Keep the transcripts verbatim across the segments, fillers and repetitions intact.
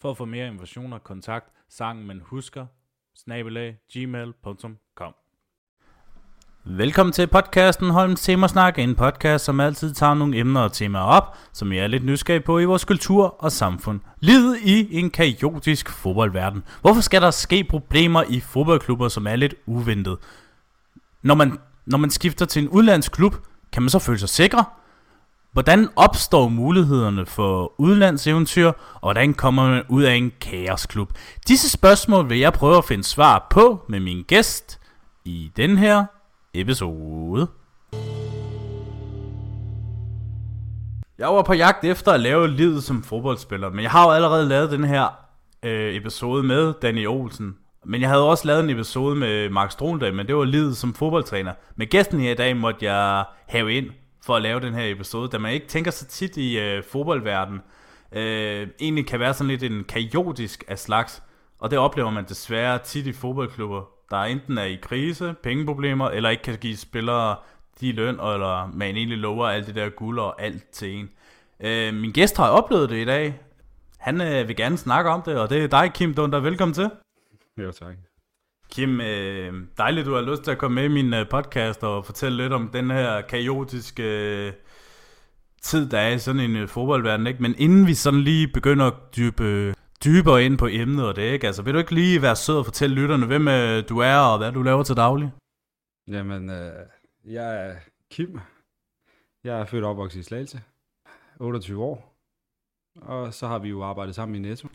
For at få mere information og kontakt, sangen man husker, snabel-a gmail punktum com. Velkommen til podcasten Holms Temasnak, en podcast, som altid tager nogle emner og temaer op, som jeg er lidt nysgerrig på i vores kultur og samfund. Livet i en kaotisk fodboldverden. Hvorfor skal der ske problemer i fodboldklubber, som er lidt uventet? Når man, når man skifter til en udlandsklub, kan man så føle sig sikre? Hvordan opstår mulighederne for udlandseventyr, og hvordan kommer man ud af en kaosklub? Disse spørgsmål vil jeg prøve at finde svar på med min gæst i den her episode. Jeg var på jagt efter at lave livet som fodboldspiller, men jeg har jo allerede lavet den her øh, episode med Danny Olsen. Men jeg havde også lavet en episode med Mark Strondag, men det var livet som fodboldtræner. Men gæsten her i dag måtte jeg have ind for at lave den her episode, da man ikke tænker så tit i øh, fodboldverdenen. Øh, egentlig kan være sådan lidt en kaotisk af slags, og det oplever man desværre tit i fodboldklubber, der enten er i krise, pengeproblemer, eller ikke kan give spillere de løn, eller man egentlig lover alt det der guld og alt til en. Øh, min gæst har oplevet det i dag. Han øh, vil gerne snakke om det, og det er dig, Kim Dundar. Velkommen til. Jo, tak. Kim, dejligt, du har lyst til at komme med i min podcast og fortælle lidt om den her kaotiske tid, der er i sådan en fodboldverden, ikke? Men inden vi sådan lige begynder at dybe dybere ind på emnet og det, ikke? Altså, vil du ikke lige være sød og fortælle lytterne, hvem du er og hvad du laver til daglig? Jamen, jeg er Kim. Jeg er født og opvokset i Slagelse, otteogtyve år, og så har vi jo arbejdet sammen i Netto.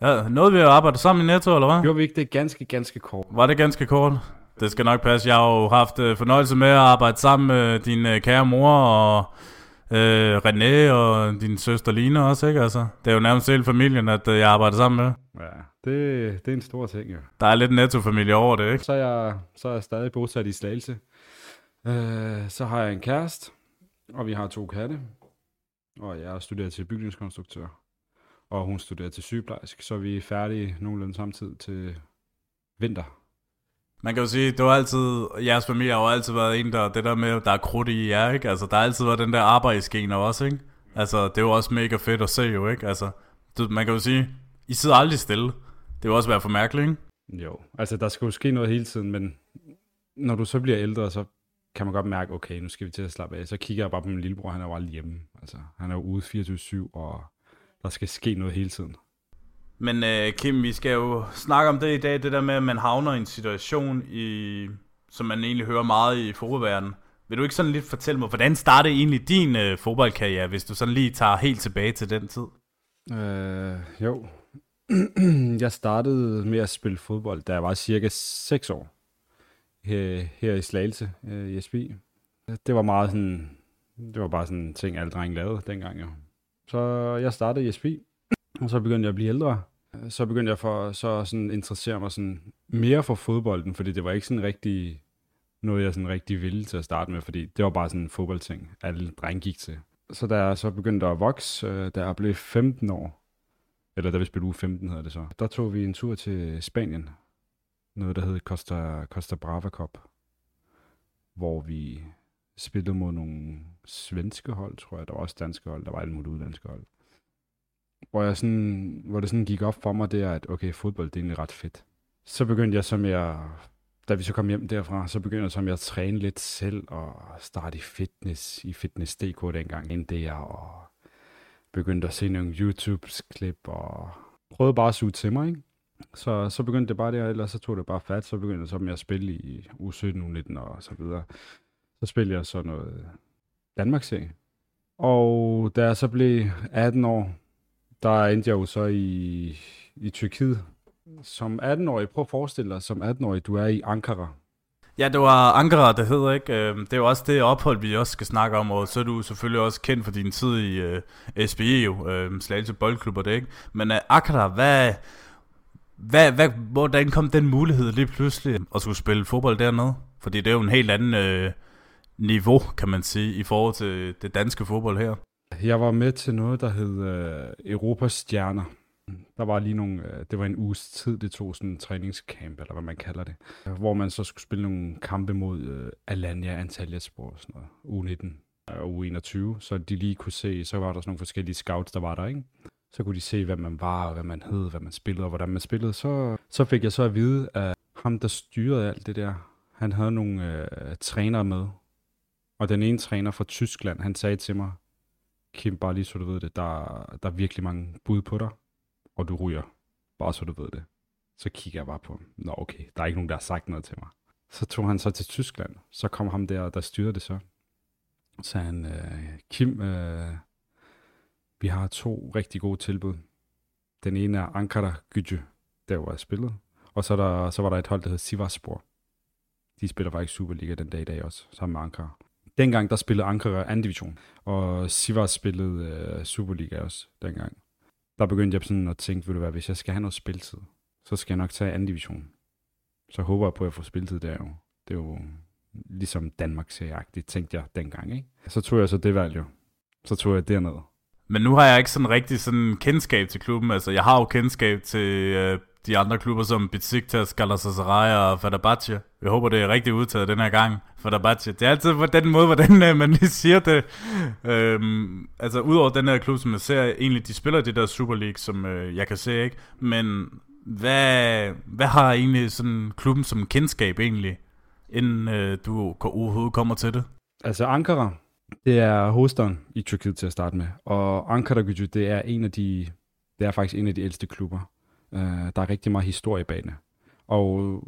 Ja, nåede vi at arbejde sammen i Netto, eller hvad? Gjorde vi ikke det ganske, ganske kort? Var det ganske kort? Det skal nok passe. Jeg har jo haft fornøjelse med at arbejde sammen med din kære mor og øh, René og din søster Line også, ikke? Altså, det er jo nærmest hele familien, at jeg arbejder sammen med. Ja, det, det er en stor ting, jo. Der er lidt Netto-familie over det, ikke? Så er jeg, så er jeg stadig bosat i Slagelse. Øh, så har jeg en kæreste, og vi har to katte. Og jeg studerer til bygningskonstruktør. Og hun studerer til sygeplejersk, så vi er færdige nogenlunde samtidig til vinter. Man kan jo sige, du har altid, jeres familie har jo altid været en, der det der med, der er krudt i jer, ikke? Altså, der har altid været den der arbejdsgener også, ikke? Altså, det er jo også mega fedt at se, jo, ikke? Altså, du, man kan jo sige, I sidder aldrig stille. Det vil også være for mærkeligt, ikke? Jo, altså, der skal jo ske noget hele tiden, men når du så bliver ældre, så kan man godt mærke, okay, nu skal vi til at slappe af. Så kigger jeg bare på min lillebror, han er jo aldrig hjemme. Altså, han er jo ude fireogtyve syv, og der skal ske noget hele tiden. Men øh, Kim, vi skal jo snakke om det i dag, det der med, at man havner i en situation, i, som man egentlig hører meget i fodboldverdenen. Vil du ikke sådan lidt fortælle mig, hvordan startede egentlig din øh, fodboldkarriere, hvis du sådan lige tager helt tilbage til den tid? Øh, jo. Jeg startede med at spille fodbold, da jeg var cirka seks år her, her i Slagelse øh, i S B I. Det var meget sådan, det var bare sådan en ting, alle drenge lavede dengang, jo. Så jeg startede i S P I, og så begyndte jeg at blive ældre. Så begyndte jeg for, så sådan interessere mig sådan mere for fodbolden, fordi det var ikke sådan rigtig noget, jeg sådan rigtig ville til at starte med, fordi det var bare sådan en fodboldting, alle drenge gik til. Så da jeg så begyndte at vokse, da jeg blev femten år, eller da vi spillede uge femten hedder det så, der tog vi en tur til Spanien, noget der hed Costa, Costa Brava Cup, hvor vi spillede mod nogle svenske hold, tror jeg. Der var også danske hold, der var alle mod udlandske hold. Hvor, jeg sådan, hvor det sådan gik op for mig, det er, at okay, fodbold, det er egentlig ret fedt. Så begyndte jeg, som jeg, da vi så kom hjem derfra, så begyndte jeg, som jeg at træne lidt selv og starte i fitness, i fitness punktum d k dengang, inden det og begyndte at se nogle YouTube-klip og prøvede bare at suge til mig, ikke? Så, så begyndte det bare der, ellers så tog det bare fat, så begyndte jeg så med at spille i U sytten, U nitten og så videre. Så spillede jeg så noget Danmarksserie. Og da jeg så blev atten år, der endte jeg jo så i, i Tyrkiet. Som atten-årig, prøv at forestille dig, som atten-årig, du er i Ankara. Ja, det var Ankara, det hedder, ikke? Det er jo også det ophold, vi også skal snakke om, og så er du selvfølgelig også kendt for din tid i uh, S B I, uh, Slagelse Boldklub og det, ikke? Men uh, Ankara, hvad, Hvad, hvad, hvordan kom den mulighed lige pludselig at skulle spille fodbold dernede? Fordi det er jo en helt anden øh, niveau, kan man sige, i forhold til det danske fodbold her. Jeg var med til noget, der hed øh, Europas Stjerner. Der var lige nogle, øh, det var en uges tid, det tog sådan en træningscamp, eller hvad man kalder det. Hvor man så skulle spille nogle kampe mod øh, Alanya, Antalyaspor og sådan noget, U nitten og U enogtyve. Så de lige kunne se, så var der sådan nogle forskellige scouts, der var der, ikke? Så kunne de se, hvad man var, hvad man hed, hvad man spillede og hvordan man spillede. Så, så fik jeg så at vide, at ham, der styrede alt det der, han havde nogle øh, trænere med. Og den ene træner fra Tyskland, han sagde til mig, Kim, bare lige så du ved det, der, der er virkelig mange bud på dig, og du ryger, bare så du ved det. Så kigger jeg bare på ham. Nå okay, der er ikke nogen, der har sagt noget til mig. Så tog han så til Tyskland, så kom ham der, der styrede det så. Så sagde han, øh, Kim... Øh, vi har to rigtig gode tilbud. Den ene er Ankaragücü, der var spillet. Og så, der, så var der et hold, der hed Sivasspor. De spiller faktisk Superliga den dag i dag også, sammen med Ankara. Dengang der spillede Ankara anden division, og Sivas spillede øh, Superliga også dengang. Der begyndte jeg sådan at tænke, vil det være, hvis jeg skal have noget spiltid, så skal jeg nok tage anden division. Så håber jeg på, at jeg får spiltid der jo. Det er jo ligesom Danmark-serieagtigt, tænkte jeg dengang, ikke? Så tog jeg så det valg jo. Så tog jeg derned. Men nu har jeg ikke sådan rigtig sådan kendskab til klubben. Altså, jeg har jo kendskab til øh, de andre klubber som Beşiktaş, Galatasaray og Fenerbahçe. Jeg håber, det er rigtig udtaget den her gang, Fenerbahçe. Det er altid på den måde, hvordan øh, man lige siger det. Øhm, altså, udover den her klub, som jeg ser, egentlig de spiller det der Super League, som øh, jeg kan se, ikke? Men hvad, hvad har egentlig sådan klubben som kendskab egentlig, inden øh, du overhovedet kommer til det? Altså, Ankara... det er hovedstaden i Tyrkiet til at starte med, og Ankaragücü, det er en af de, det er faktisk en af de ældste klubber. Uh, der er rigtig meget historie bag det. Og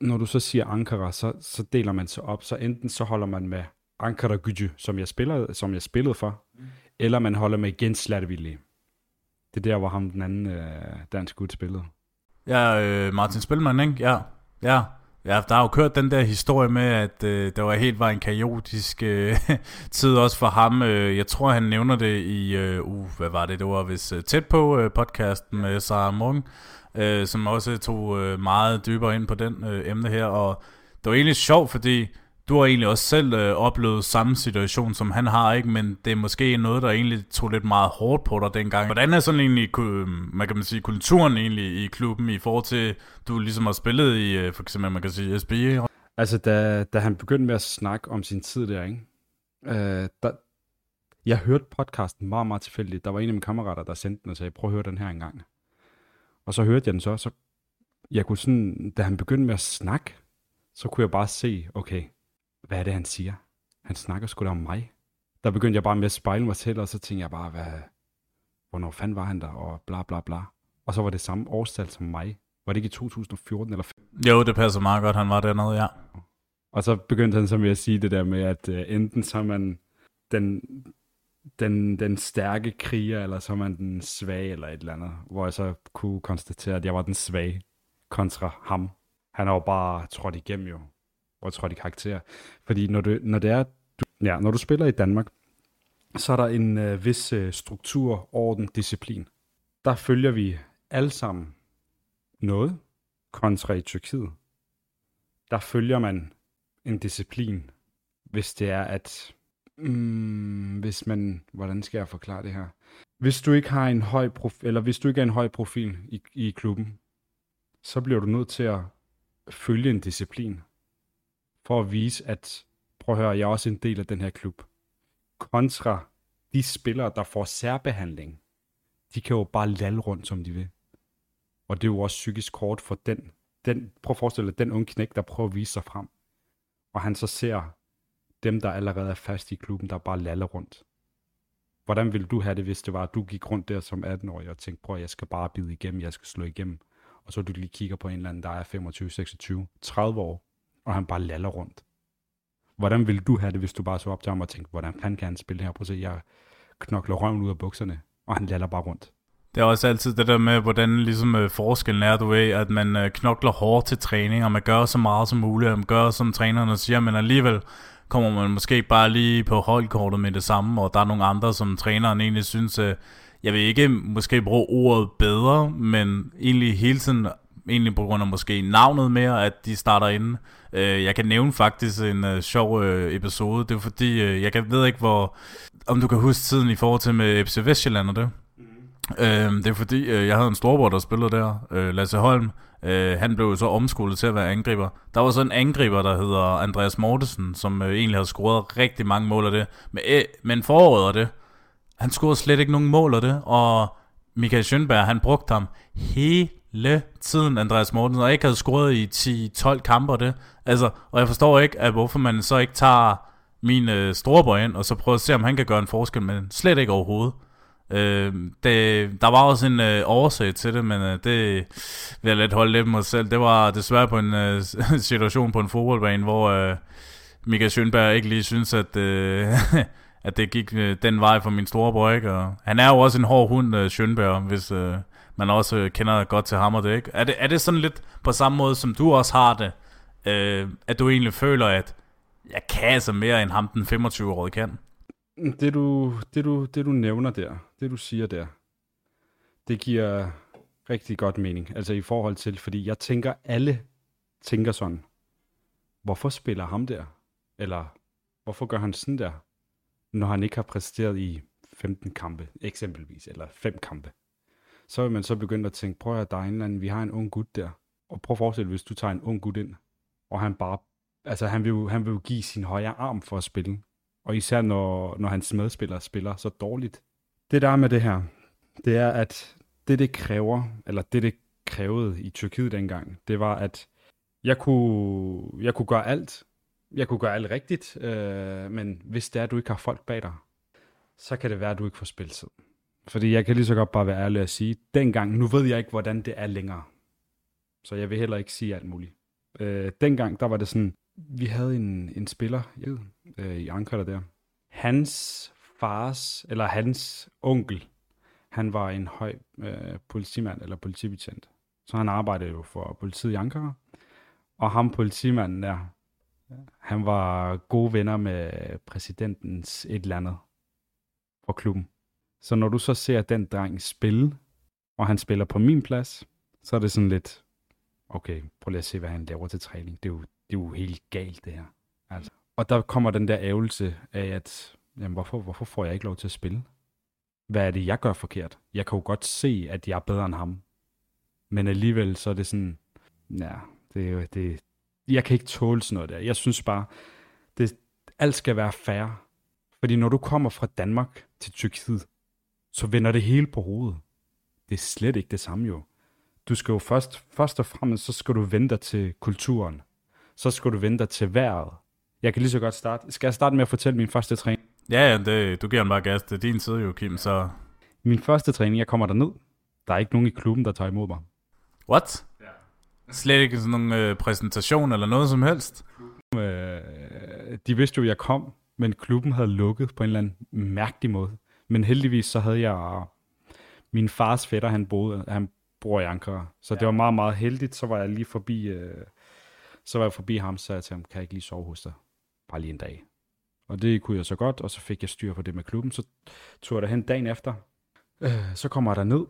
når du så siger Ankara, så, så deler man sig op, så enten så holder man med Ankaragücü, som jeg spillede, som jeg spillede for, mm. eller man holder med igen Slattevillige. Det er der, hvor ham den anden uh, dansk gut spillede. Ja, øh, Martin Spelmann, ikke? Ja, ja. Ja, der har jo kørt den der historie med, at øh, der var helt var en kaotisk øh, tid også for ham. Øh, jeg tror, han nævner det i, øh, uh, hvad var det, det var vist tæt på øh, podcasten med Sara Mung, øh, som også tog øh, meget dybere ind på den øh, emne her. Og det var egentlig sjovt, fordi du har egentlig også selv øh, oplevet samme situation, som han har, ikke? Men det er måske noget, der egentlig tog lidt meget hårdt på dig dengang. Hvordan er sådan egentlig, man kan man sige, kulturen egentlig i klubben i forhold til, du ligesom har spillet i, øh, for eksempel, man kan sige, S B I? Altså, da, da han begyndte med at snakke om sin tid der, ikke? Øh, der, jeg hørte podcasten meget, meget tilfældigt. Der var en af mine kammerater, der sendte den og sagde, prøv at høre den her engang. Og så hørte jeg den så, så jeg kunne sådan, da han begyndte med at snakke, så kunne jeg bare se, okay, hvad er det, han siger? Han snakker sgu da om mig. Der begyndte jeg bare med at spejle mig selv, og så tænkte jeg bare, hvad, hvornår fanden var han der, og bla bla bla. Og så var det samme årstal som mig. Var det ikke i to tusind og fjorten eller femten? Jo, det passer meget godt, han var dernede, ja. Og så begyndte han så med at sige det der med, at uh, enten så er man den, den, den stærke kriger, eller så er man den svage, eller et eller andet. Hvor jeg så kunne konstatere, at jeg var den svage kontra ham. Han har jo bare trådt igennem jo. Og trådt i karakter. Fordi når du, når, det er, du, ja, når du spiller i Danmark, så er der en øh, vis øh, struktur, orden, disciplin. Der følger vi alle sammen noget, kontra i Tyrkiet. Der følger man en disciplin, hvis det er at... Mm, hvis man... Hvordan skal jeg forklare det her? Hvis du ikke har en høj profil, eller hvis du ikke er en høj profil i, i klubben, så bliver du nødt til at følge en disciplin. For at vise, at prøv at høre, jeg er også en del af den her klub. Kontra de spillere, der får særbehandling, de kan jo bare lalle rundt, som de vil. Og det er jo også psykisk hårdt for den. den prøv at forestille dig, den unge knæk, der prøver at vise sig frem. Og han så ser dem, der allerede er fast i klubben, der bare lalle rundt. Hvordan ville du have det, hvis det var, at du gik rundt der som atten-årig og tænkte, prøv at jeg skal bare bide igennem, jeg skal slå igennem. Og så du lige kigger på en eller anden, der er femogtyve, seksogtyve, tredive år. Og han bare laller rundt. Hvordan ville du have det, hvis du bare så op til ham og tænkte, hvordan fanden kan han spille her? Prøv at se, jeg knokler røven ud af bukserne, og han laller bare rundt. Det er også altid det der med, hvordan ligesom forskellen er, du ved, at man knokler hårdt til træning, og man gør så meget som muligt, og man gør som trænerne siger, men alligevel kommer man måske bare lige på holdkortet med det samme, og der er nogle andre, som træneren egentlig synes, jeg vil ikke måske bruge ordet bedre, men egentlig hele tiden, egentlig på grund af måske navnet mere, at de starter inde. Jeg kan nævne faktisk en øh, sjov øh, episode. Det er fordi, øh, jeg kan, ved ikke, hvor, om du kan huske tiden i forhold til med F C Vestjylland og det. Mm. Øh, det er fordi, øh, jeg havde en storbror, der spillede der, øh, Lasse Holm. Øh, han blev så omskolet til at være angriber. Der var så en angriber, der hedder Andreas Mortensen, som øh, egentlig havde scoret rigtig mange mål af det. Men, øh, men foråret af det, han scorede slet ikke nogen mål af det, og Mikael Schønberg, han brugte ham helt tiden, Andreas Mortensen, og ikke havde scoret i ti tolv kamper det. Altså, og jeg forstår ikke, at hvorfor man så ikke tager min øh, storebror ind, og så prøver at se, om han kan gøre en forskel, men slet ikke overhovedet. Øh, det, der var også en øh, årsag til det, men øh, det vil jeg lidt holde lidt mig selv. Det var desværre på en øh, situation på en fodboldbane, hvor øh, Mikael Schønberg ikke lige synes, at... Øh, at det gik øh, den vej for min storebror, ikke? Og han er jo også en hård hund, øh, Schønberg, hvis øh, man også øh, kender godt til ham og det, ikke? Er det, er det sådan lidt på samme måde, som du også har det, øh, at du egentlig føler, at jeg kan altså mere, end ham den femogtyve-årige kan? Det du, det, du, det du nævner der, det du siger der, det giver rigtig godt mening. Altså i forhold til, fordi jeg tænker, alle tænker sådan, hvorfor spiller ham der? Eller hvorfor gør han sådan der? Når han ikke har præsteret i femten kampe, eksempelvis, eller fem kampe, så vil man så begynde at tænke, prøv at der er en eller anden, vi har en ung gut der, og prøv at forestille, hvis du tager en ung gut ind, og han bare, altså han vil jo, han vil jo give sin højre arm for at spille, og især når, når hans medspillere spiller så dårligt. Det der med det her, det er, at det det kræver, eller det det krævede i Tyrkiet dengang, det var, at jeg kunne, jeg kunne gøre alt, Jeg kunne gøre alt rigtigt, øh, men hvis det er, at du ikke har folk bag dig, så kan det være, at du ikke får spilletid. Fordi jeg kan lige så godt bare være ærlig og sige, dengang, nu ved jeg ikke, hvordan det er længere. Så jeg vil heller ikke sige alt muligt. Øh, dengang, der var det sådan, vi havde en, en spiller ved, øh, i Ankaragücü der. Hans fars, eller hans onkel, han var en høj øh, politimand, eller politibetjent. Så han arbejdede jo for politiet i Ankara. Og ham politimanden der, han var gode venner med præsidentens et eller andet fra klubben. Så når du så ser den dreng spille, og han spiller på min plads, så er det sådan lidt, okay, prøv lige at se, hvad han laver til træning. Det er jo, det er jo helt galt, det her. Altså. Og der kommer den der ævelse af, at jamen, hvorfor, hvorfor får jeg ikke lov til at spille? Hvad er det, jeg gør forkert? Jeg kan jo godt se, at jeg er bedre end ham. Men alligevel, så er det sådan, ja, det er jo... Det, jeg kan ikke tåle sådan noget der. Jeg synes bare, det, alt skal være fair. Fordi når du kommer fra Danmark til Tyrkiet, så vender det hele på hovedet. Det er slet ikke det samme jo. Du skal jo først, først og fremmest, så skal du vende dig til kulturen. Så skal du vende dig til vejret. Jeg kan lige så godt starte. Skal jeg starte med at fortælle min første træning? Ja, ja, det, du giver mig bare gas. Det er din side jo, Kim. Så... Min første træning, jeg kommer derned. Der er ikke nogen i klubben, der tager imod mig. What? Slet ikke sådan nogen øh, præsentation eller noget som helst. Øh, de vidste jo, at jeg kom, men klubben havde lukket på en eller anden mærkelig måde. Men heldigvis så havde jeg... Min fars fætter, han, boede, han bor i Ankara. Så ja. Det var meget, meget heldigt. Så var jeg lige forbi, øh, så var jeg forbi ham, så jeg tænkte, kan jeg ikke lige sove hos dig? Bare lige en dag. Og det kunne jeg så godt, og så fik jeg styr på det med klubben. Så tog jeg derhen dagen efter. Øh, så kommer jeg derned.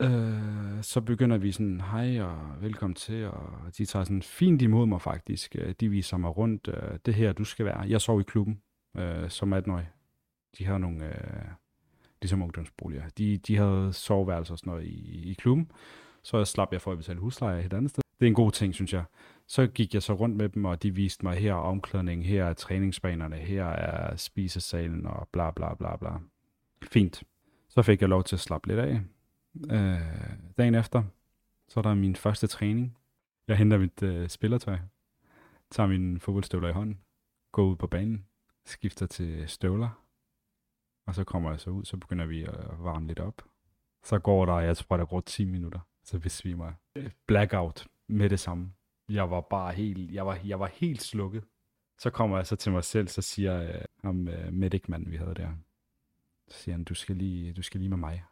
Øh, så begynder vi sådan, hej og velkommen til, og de tager sådan fint imod mig faktisk, de viser mig rundt, øh, det her du skal være, jeg sov i klubben, øh, som attenårig, de havde nogle, øh, ligesom ungdomsboliger, de, de havde soveværelser og sådan noget i, i klubben, så jeg slap jeg for at betale husleje et andet sted, det er en god ting synes jeg, så gik jeg så rundt med dem, og de viste mig, her er omklædning, her er træningsbanerne, her er spisesalen og bla bla bla bla, fint, så fik jeg lov til at slappe lidt af. Øh, dagen efter, så er der min første træning. Jeg henter mit øh, spillertøj, tager mine fodboldstøvler i hånden, går ud på banen, skifter til støvler, og så kommer jeg så ud, så begynder vi at varme lidt op. Så går der, jeg tror der går ti minutter, så besvimer jeg. Blackout med det samme. Jeg var bare helt, jeg var, jeg var helt slukket. Så kommer jeg så til mig selv, så siger jeg, ham øh, medicmanden vi havde der, så siger han, du skal lige, du skal lige med mig.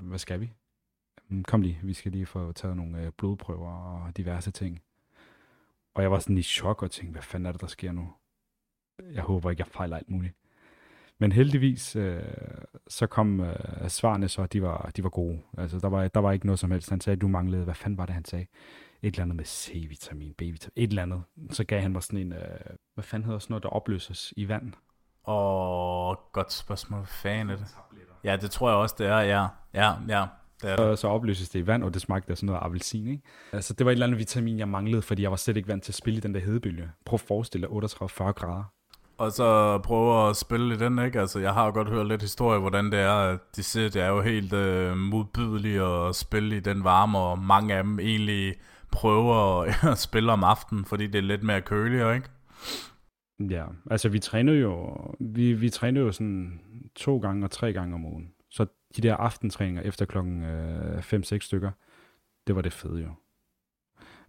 Hvad skal vi? Kom lige, vi skal lige få taget nogle blodprøver og diverse ting. Og jeg var sådan i chok og tænkte, hvad fanden er det, der sker nu? Jeg håber ikke, jeg fejler alt muligt. Men heldigvis, øh, så kom øh, svarene så, de var, de var gode. Altså, der var, der var ikke noget som helst. Han sagde, du manglede, hvad fanden var det, han sagde? Et eller andet med C-vitamin, B-vitamin, et eller andet. Så gav han mig sådan en, øh, hvad fanden hedder sådan noget, der opløses i vand? Åh, oh, godt spørgsmål. Fan er det? Ja, det tror jeg også, det er, ja. Ja, ja. Det er det. Så, så opløses det i vand, og det smagte af sådan noget appelsin, ikke? Altså, det var et eller andet vitamin, jeg manglede, fordi jeg var slet ikke vant til at spille i den der hedebølge. Prøv at forestille dig otteogtredive til fyrre grader. Og så prøve at spille i den, ikke? Altså, jeg har jo godt hørt lidt historie, hvordan det er. De siger, det er jo helt øh, modbydeligt at spille i den varme, og mange af dem egentlig prøver at, at spille om aftenen, fordi det er lidt mere køligere, ikke? Ja, altså vi træner jo, vi, vi træner jo sådan to gange og tre gange om ugen. Så de der aftentræninger efter klokken øh, fem seks stykker, det var det fede jo.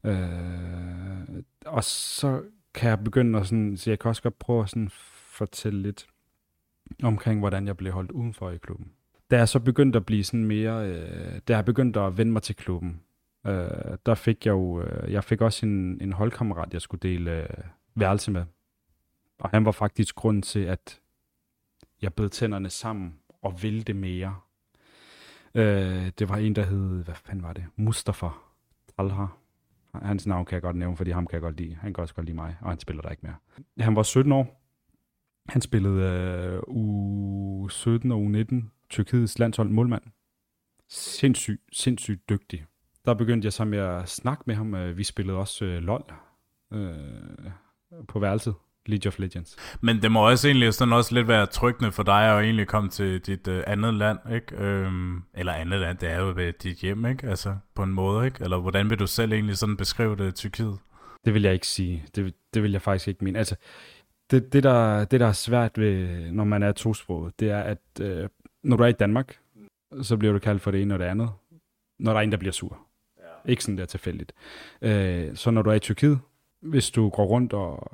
Øh, og så kan jeg begynde at sådan, så jeg kan også godt prøve at sådan fortælle lidt omkring, hvordan jeg blev holdt udenfor i klubben. Da jeg så begyndte at blive sådan mere, øh, da jeg begyndte at vende mig til klubben, øh, der fik jeg jo, øh, jeg fik også en, en holdkammerat, jeg skulle dele øh, værelse med. Og han var faktisk grund til, at jeg bed tænderne sammen og ville det mere. Øh, det var en, der hed, hvad fanden var det? Mustafa Alha. Hans navn kan jeg godt nævne, fordi ham kan jeg godt lide. Han kan også godt lide mig, og han spiller der ikke mere. Han var sytten år. Han spillede øh, U sytten og U nitten, Tyrkiets landshold målmand. Sindssygt, sindssygt dygtig. Der begyndte jeg så med at snakke med ham. Vi spillede også øh, LOL øh, på værelset. League of Legends. Men det må også egentlig sådan også lidt være tryggende for dig at egentlig komme til dit øh, andet land, ikke? Øhm, eller andet land, det er jo ved dit hjem, ikke? Altså på en måde, ikke? Eller hvordan vil du selv egentlig sådan beskrive det, Tyrkiet? Det vil jeg ikke sige. Det, det vil jeg faktisk ikke mene. Altså det, det, der, det der er svært ved, når man er tosproget, det er, at øh, når du er i Danmark, så bliver du kaldt for det ene og det andet, når der er en, der bliver sur. Ja. Ikke sådan der tilfældigt. Øh, så når du er i Tyrkiet, hvis du går rundt og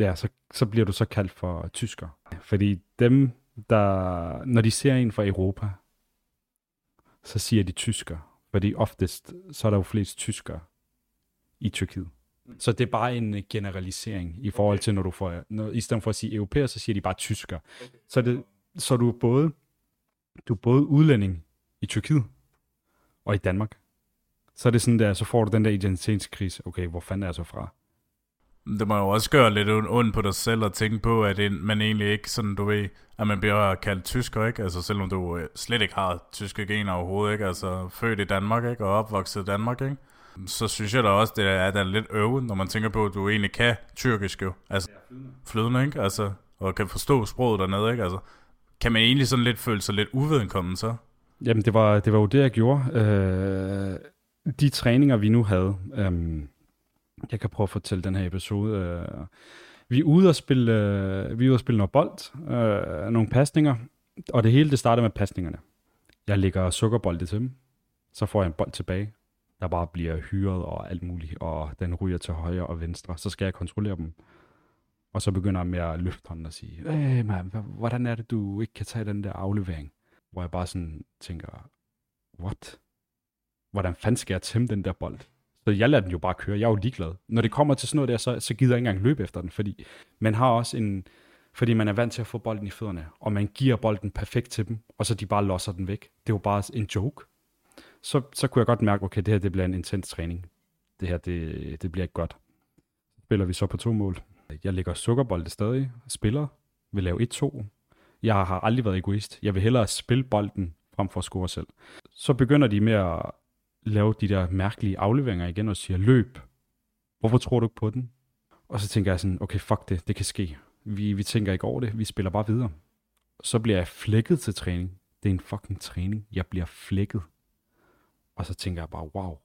ja, så, så bliver du så kaldt for tysker. Fordi dem, der, når de ser en fra Europa, så siger de tysker. Fordi oftest, så er der jo flest tyskere i Tyrkiet. Så det er bare en generalisering i forhold til, når du får, når, i stedet for at sige europæer, så siger de bare tysker. Okay. Så, det, så du er både, du er både udlænding i Tyrkiet og i Danmark. Så er det sådan der, så får du den der identitetskrise. Okay, hvor fanden er jeg så fra? Det må jo også gøre lidt ondt på dig selv at tænke på, at man egentlig ikke, sådan du ved, at man bliver kaldt tysker, ikke? Altså selvom du slet ikke har tyske gener overhovedet, ikke? Altså født i Danmark, ikke? Og opvokset i Danmark, ikke? Så synes jeg da også, det er da lidt øvende, når man tænker på, at du egentlig kan tyrkisk jo. Altså flydende, ikke? Altså, og kan forstå sproget dernede, ikke? Altså, kan man egentlig sådan lidt føle sig lidt uvedkommende så? Jamen det var, det var jo det, jeg gjorde. Øh, de træninger, vi nu havde... Øh, Jeg kan prøve at fortælle den her episode. Vi er ude at spille, vi er ude at spille noget bold, nogle pasninger, og det hele det starter med pasningerne. Jeg lægger sukkerbolde til dem, så får jeg en bold tilbage, der bare bliver hyret og alt muligt, og den ryger til højre og venstre, så skal jeg kontrollere dem. Og så begynder jeg med at løfte hånden og sige, øh mand, hvordan er det, du ikke kan tage den der aflevering? Hvor jeg bare sådan tænker, what? Hvordan fanden skal jeg tæmme den der bold? Så jeg lader den jo bare køre. Jeg er jo ligeglad. Når det kommer til sådan noget der, så, så gider jeg ikke engang løbe efter den, fordi man har også en, fordi man er vant til at få bolden i fødderne, og man giver bolden perfekt til dem, og så de bare losser den væk. Det er jo bare en joke. Så, så kunne jeg godt mærke, okay, det her det bliver en intens træning. Det her, det, det bliver ikke godt. Spiller vi så på to mål. Jeg lægger sukkerbolden stadig, spiller, vil lave et to. Jeg har aldrig været egoist. Jeg vil hellere spille bolden, frem for at score selv. Så begynder de med at lave de der mærkelige afleveringer igen og siger, løb, hvorfor tror du ikke på den? Og så tænker jeg sådan, okay, fuck det, det kan ske. Vi, vi tænker ikke over det, vi spiller bare videre. Så bliver jeg flækket til træning. Det er en fucking træning. Jeg bliver flækket. Og så tænker jeg bare, wow,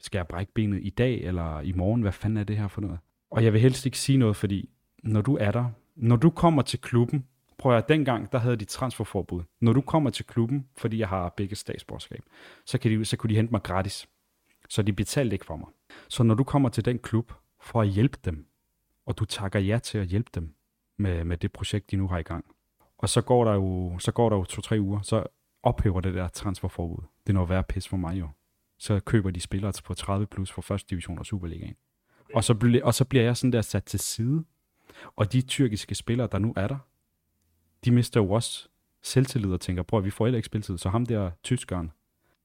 skal jeg brække benet i dag eller i morgen? Hvad fanden er det her for noget? Og jeg vil helst ikke sige noget, fordi når du er der, når du kommer til klubben, prøv at dengang, der havde de transferforbud. Når du kommer til klubben, fordi jeg har begge statsborgerskab, så, kan de, så kunne de hente mig gratis. Så de betalte ikke for mig. Så når du kommer til den klub for at hjælpe dem, og du takker ja til at hjælpe dem med, med det projekt, de nu har i gang, og så går der jo, så går der jo to-tre uger, så ophæver det der transferforbud. Det er noget værre pis for mig jo. Så køber de spillere på tredive plus for første division og Superligaen. Og så, ble, og så bliver jeg sådan der sat til side. Og de tyrkiske spillere, der nu er der, de mister jo også selvtillid og tænker, prøv at vi får heller ikke spilletid, så ham der tyskeren,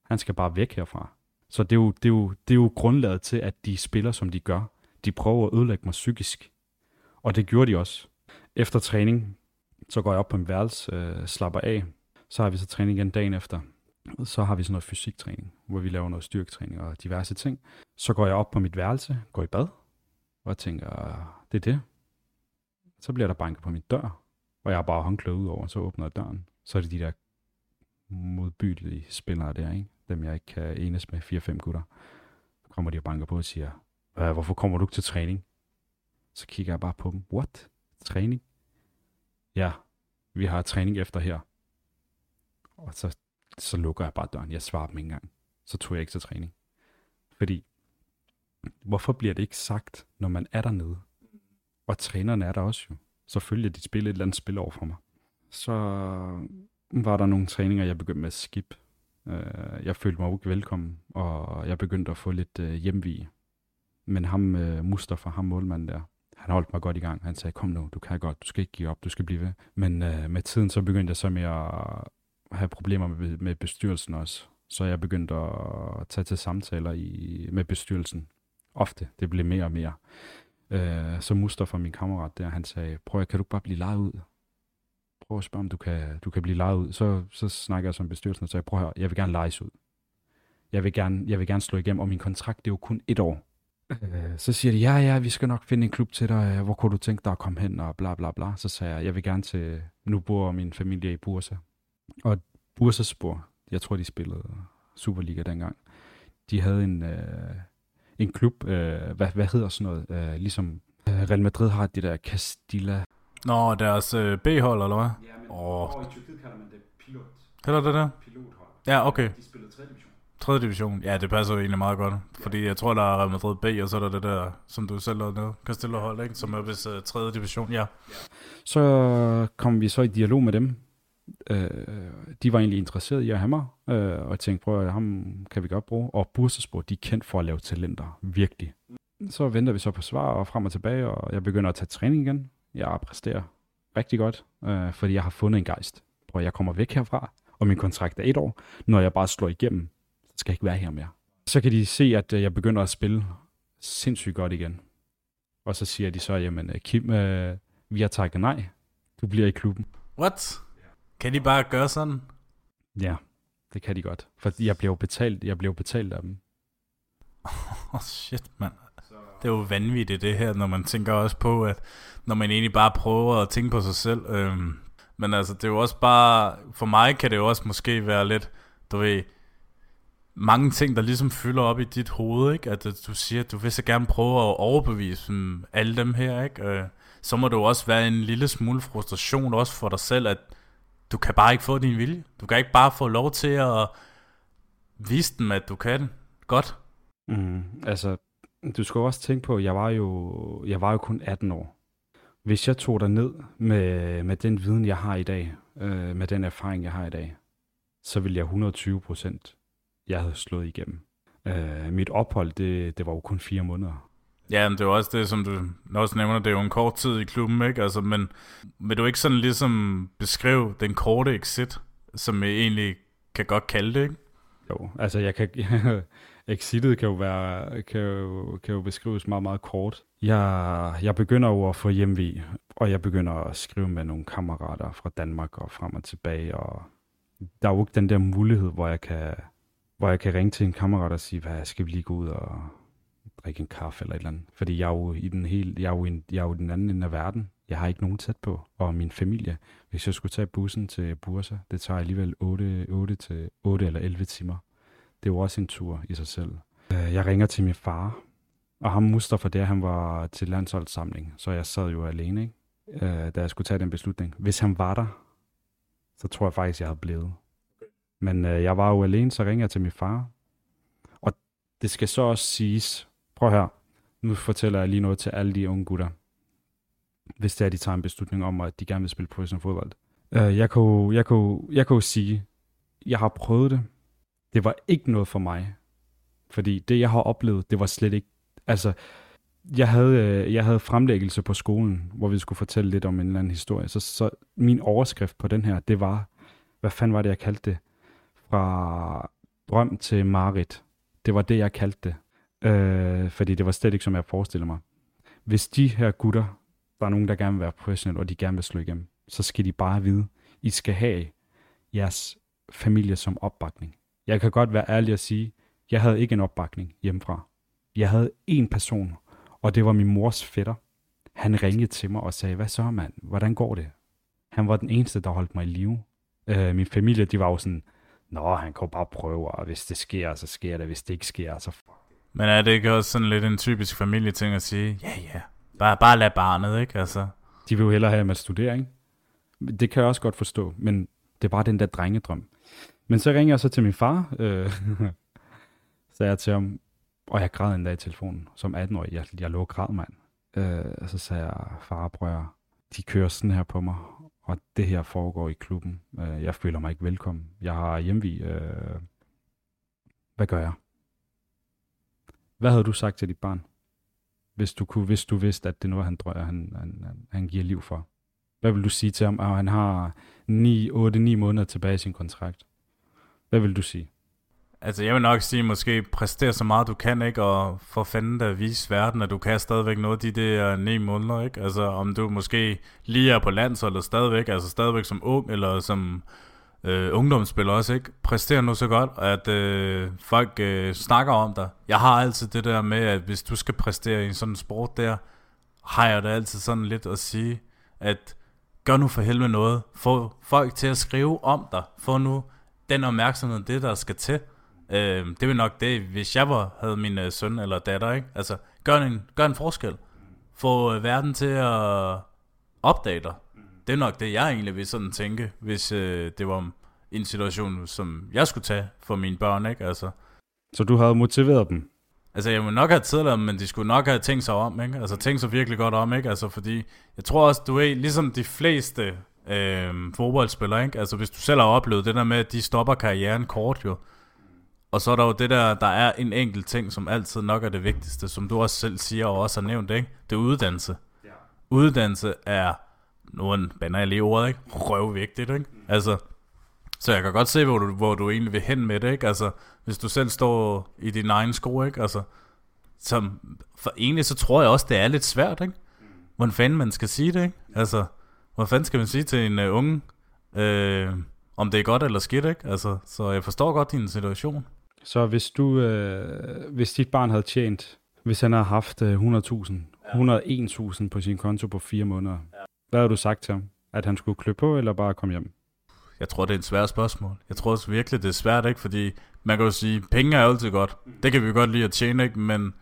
han skal bare væk herfra. Så det er jo, det er jo, det er jo grundlaget til, at de spiller, som de gør. De prøver at ødelægge mig psykisk. Og det gjorde de også. Efter træning, så går jeg op på en værelse, øh, slapper af. Så har vi så træning igen dagen efter. Så har vi sådan noget fysiktræning, hvor vi laver noget styrketræning og diverse ting. Så går jeg op på mit værelse, går i bad, og tænker, det er det. Så bliver der banket på min dør, og jeg har bare håndklædet ud over, så åbner jeg døren. Så er det de der modbydelige spillere der, ikke? Dem jeg ikke kan enes med, fire fem gutter. Så kommer de og banker på og siger, hvorfor kommer du ikke til træning? Så kigger jeg bare på dem, what? Træning? Ja, vi har træning efter her. Og så, så lukker jeg bare døren, jeg svarer dem ikke engang. Så tog jeg ikke til træning. Fordi, hvorfor bliver det ikke sagt, når man er dernede? Og trænerne er der også jo. Selvfølgelig, de spiller et eller andet spil over for mig. Så var der nogle træninger, jeg begyndte med at skip. Jeg følte mig ikke velkommen, og jeg begyndte at få lidt hjemvige. Men ham, Mustafa, ham målmanden der, han holdt mig godt i gang. Han sagde, kom nu, du kan godt, du skal ikke give op, du skal blive ved. Men med tiden, så begyndte jeg så med at have problemer med bestyrelsen også. Så jeg begyndte at tage til samtaler i, med bestyrelsen. Ofte, det blev mere og mere. Så Mustafa, min kammerat der, han sagde, prøv, kan du bare blive lejet ud? Prøv at spørge, om du kan, du kan blive lejet ud. Så, så snakker jeg som bestyrelsen og sagde, prøv her, jeg vil gerne lejes ud. Jeg vil gerne, jeg vil gerne slå igennem, og min kontrakt, det er jo kun et år. Så siger de, ja, ja, vi skal nok finde en klub til dig, hvor kunne du tænke dig at komme hen, og bla bla bla. Så sagde jeg, jeg vil gerne til, nu bor min familie i Bursa. Og Bursaspor, jeg tror, de spillede Superliga dengang, de havde en... Øh, En klub, øh, hvad, hvad hedder sådan noget, øh, ligesom øh, Real Madrid har de der Castilla. Nå, deres øh, B-hold, eller hvad? Ja, men oh. i Tyrkiet kalder man det pilot. Kalder det det? Pilothold. Ja, okay. De spillede tredje division. tredje division, ja, det passer jo egentlig meget godt. Ja. Fordi jeg tror, der er Real Madrid B, og så er der det der, som du selv lavede nede, Castilla-hold, ikke? Som er vist øh, tredje division, ja. ja. Så kom vi så i dialog med dem. Øh, de var egentlig interesseret i at have mig, øh, og jeg tænkte, prøv at ham kan vi godt bruge. Og Bursaspor, de er kendt for at lave talenter, virkelig. Så venter vi så på svar og frem og tilbage, og jeg begynder at tage træning igen. Jeg præsterer rigtig godt, øh, fordi jeg har fundet en gejst. Prøv at jeg kommer væk herfra, og min kontrakt er et år. Når jeg bare slår igennem, så skal jeg ikke være her mere. Så kan de se, at jeg begynder at spille sindssygt godt igen. Og så siger de så, jamen Kim, øh, vi har takket nej, du bliver i klubben. What? Kan de bare gøre sådan? Ja, det kan de godt. For jeg blev betalt, jeg blev betalt af dem. Åh, oh, shit, mand. Det er jo vanvittigt det her, når man tænker også på, at når man egentlig bare prøver at tænke på sig selv. Øhm, men altså, det er jo også bare, for mig kan det jo også måske være lidt, du ved, mange ting, der ligesom fylder op i dit hoved, ikke? At du siger, at du vil så gerne prøve at overbevise alle dem her, ikke? Øh, så må det jo også være en lille smule frustration også for dig selv, at du kan bare ikke få din vilje. Du kan ikke bare få lov til at vise dem, at du kan det godt. Mm, altså, du skal også tænke på, at jeg var jo, jeg var jo kun atten år. Hvis jeg tog dig ned med, med den viden, jeg har i dag, øh, med den erfaring, jeg har i dag, så ville jeg et hundrede og tyve procent, jeg havde slået igennem. Øh, mit ophold, det, det var jo kun fire måneder. Ja, men det er jo også det, som du også nævner, det er jo en kort tid i klubben, ikke? Altså, men vil du ikke sådan ligesom beskrive den korte exit, som jeg egentlig kan godt kalde det, ikke? Jo, altså jeg kan, exitet kan jo, være, kan, jo, kan jo beskrives meget, meget kort. Jeg, jeg begynder jo at få hjemve, og jeg begynder at skrive med nogle kammerater fra Danmark og frem og tilbage, og der er jo ikke den der mulighed, hvor jeg kan, hvor jeg kan ringe til en kammerat og sige, hvad skal vi lige gå ud og... drikke en kaffe eller et eller andet. Fordi jeg er jo i den hele, jeg er jo, en, jeg er jo den anden ende af verden. Jeg har ikke nogen tæt på. Og min familie, hvis jeg skulle tage bussen til Bursa, det tager alligevel otte, otte til otte eller elleve timer. Det er jo også en tur i sig selv. Jeg ringer til min far, og ham Mustafa der, han var til landsholdssamling, så jeg sad jo alene, ikke? Da jeg skulle tage den beslutning. Hvis han var der, så tror jeg faktisk, jeg havde blevet. Men jeg var jo alene, så ringer jeg til min far. Og det skal så også siges, prøv her, nu fortæller jeg lige noget til alle de unge gutter, hvis det er, de tager en beslutning om, at de gerne vil spille professionel fodbold. Uh, jeg kan jo jeg kan, jeg kan sige, jeg har prøvet det. Det var ikke noget for mig. Fordi det, jeg har oplevet, det var slet ikke... Altså, jeg havde, jeg havde fremlæggelse på skolen, hvor vi skulle fortælle lidt om en eller anden historie. Så, så min overskrift på den her, det var, hvad fanden var det, jeg kaldte det? Fra drøm til mareridt. Det var det, jeg kaldte det. Øh, fordi det var slet ikke, som jeg forestillede mig. Hvis de her gutter, der er nogen, der gerne vil være professionelle, og de gerne vil slå igennem, så skal de bare vide, I skal have jeres familie som opbakning. Jeg kan godt være ærlig at sige, jeg havde ikke en opbakning hjemmefra. Jeg havde én person, og det var min mors fætter. Han ringede til mig og sagde, hvad så mand, hvordan går det? Han var den eneste, der holdt mig i live. Øh, min familie, de var jo sådan, nå, han kan bare prøve, og hvis det sker, så sker det, hvis det ikke sker, så fuck. Men er det ikke også sådan lidt en typisk familieting at sige, ja yeah, ja, yeah. bare, bare lad barnet, ikke? Altså. De vil jo hellere have med studering. Det kan jeg også godt forstå, men det er bare den der drengedrøm. Men så ringer jeg så til min far, øh, så jeg til ham, og jeg græd en dag i telefonen, som atten-årig, jeg, jeg lå og græd, mand. Øh, så sagde jeg, far, bror, de kører sådan her på mig, og det her foregår i klubben. Øh, jeg føler mig ikke velkommen. Jeg har hjemvi. Øh, hvad gør jeg? Hvad havde du sagt til dit barn, hvis du, kunne, hvis du vidste, at det er noget, han, drøjer, han, han, han giver liv for? Hvad vil du sige til ham, at han har ni, otte, ni måneder tilbage i sin kontrakt? Hvad vil du sige? Altså, jeg vil nok sige, måske præster så meget, du kan, ikke? Og for fanden da vise verden, at du kan stadigvæk noget af de der ni måneder, ikke? Altså, om du måske lige er på landsholdet stadigvæk, altså stadigvæk som ung, eller som øh, ungdomsspiller også, ikke? Præster nu så godt, at øh, folk øh, snakker om dig. Jeg har altid det der med, at hvis du skal præstere i en sådan sport der, har jeg da altid sådan lidt at sige, at gør nu for helvede noget. Få folk til at skrive om dig. Få nu den opmærksomhed, det der skal til. Øh, det er nok det, hvis jeg var, havde min øh, søn eller datter, ikke? Altså, gør en, gør en forskel. Få øh, verden til at opdage dig. Det er nok det, jeg egentlig vil sådan tænke, hvis øh, det var en situation, som jeg skulle tage for mine børn, ikke? Altså. Så du havde motiveret dem? Altså, jeg må nok have tidligere, men de skulle nok have tænkt sig om, ikke? Altså, tænkt sig virkelig godt om, ikke? Altså, fordi jeg tror også, du er ligesom de fleste øh, fodboldspillere, ikke? Altså, hvis du selv har oplevet det der med, at de stopper karrieren kort, jo. Og så er der jo det der, der er en enkelt ting, som altid nok er det vigtigste, som du også selv siger og også har nævnt, ikke? Det er uddannelse. Ja. Uddannelse er, nu bander jeg lige ordet, ikke? Røvvigtigt, ikke? Mm. Altså, så jeg kan godt se, hvor du, hvor du egentlig vil hen med det, ikke? Altså, hvis du selv står i dine egne sko, ikke? Altså, som, for egentlig så tror jeg også, det er lidt svært, ikke? Hvordan fanden man skal sige det, ikke? Altså, hvordan fanden skal man sige til en uh, unge, øh, om det er godt eller skidt, ikke? Altså, så jeg forstår godt din situation. Så hvis du, øh, hvis dit barn havde tjent, hvis han havde haft hundrede tusind, hundrede og en tusind på sin konto på fire måneder, ja. Hvad havde du sagt til ham? At han skulle klø på, eller bare komme hjem? Jeg tror, det er et svært spørgsmål. Jeg tror også virkelig, det er svært, ikke? Fordi man kan jo sige, penge er altid godt. Det kan vi jo godt lide at tjene, ikke? Men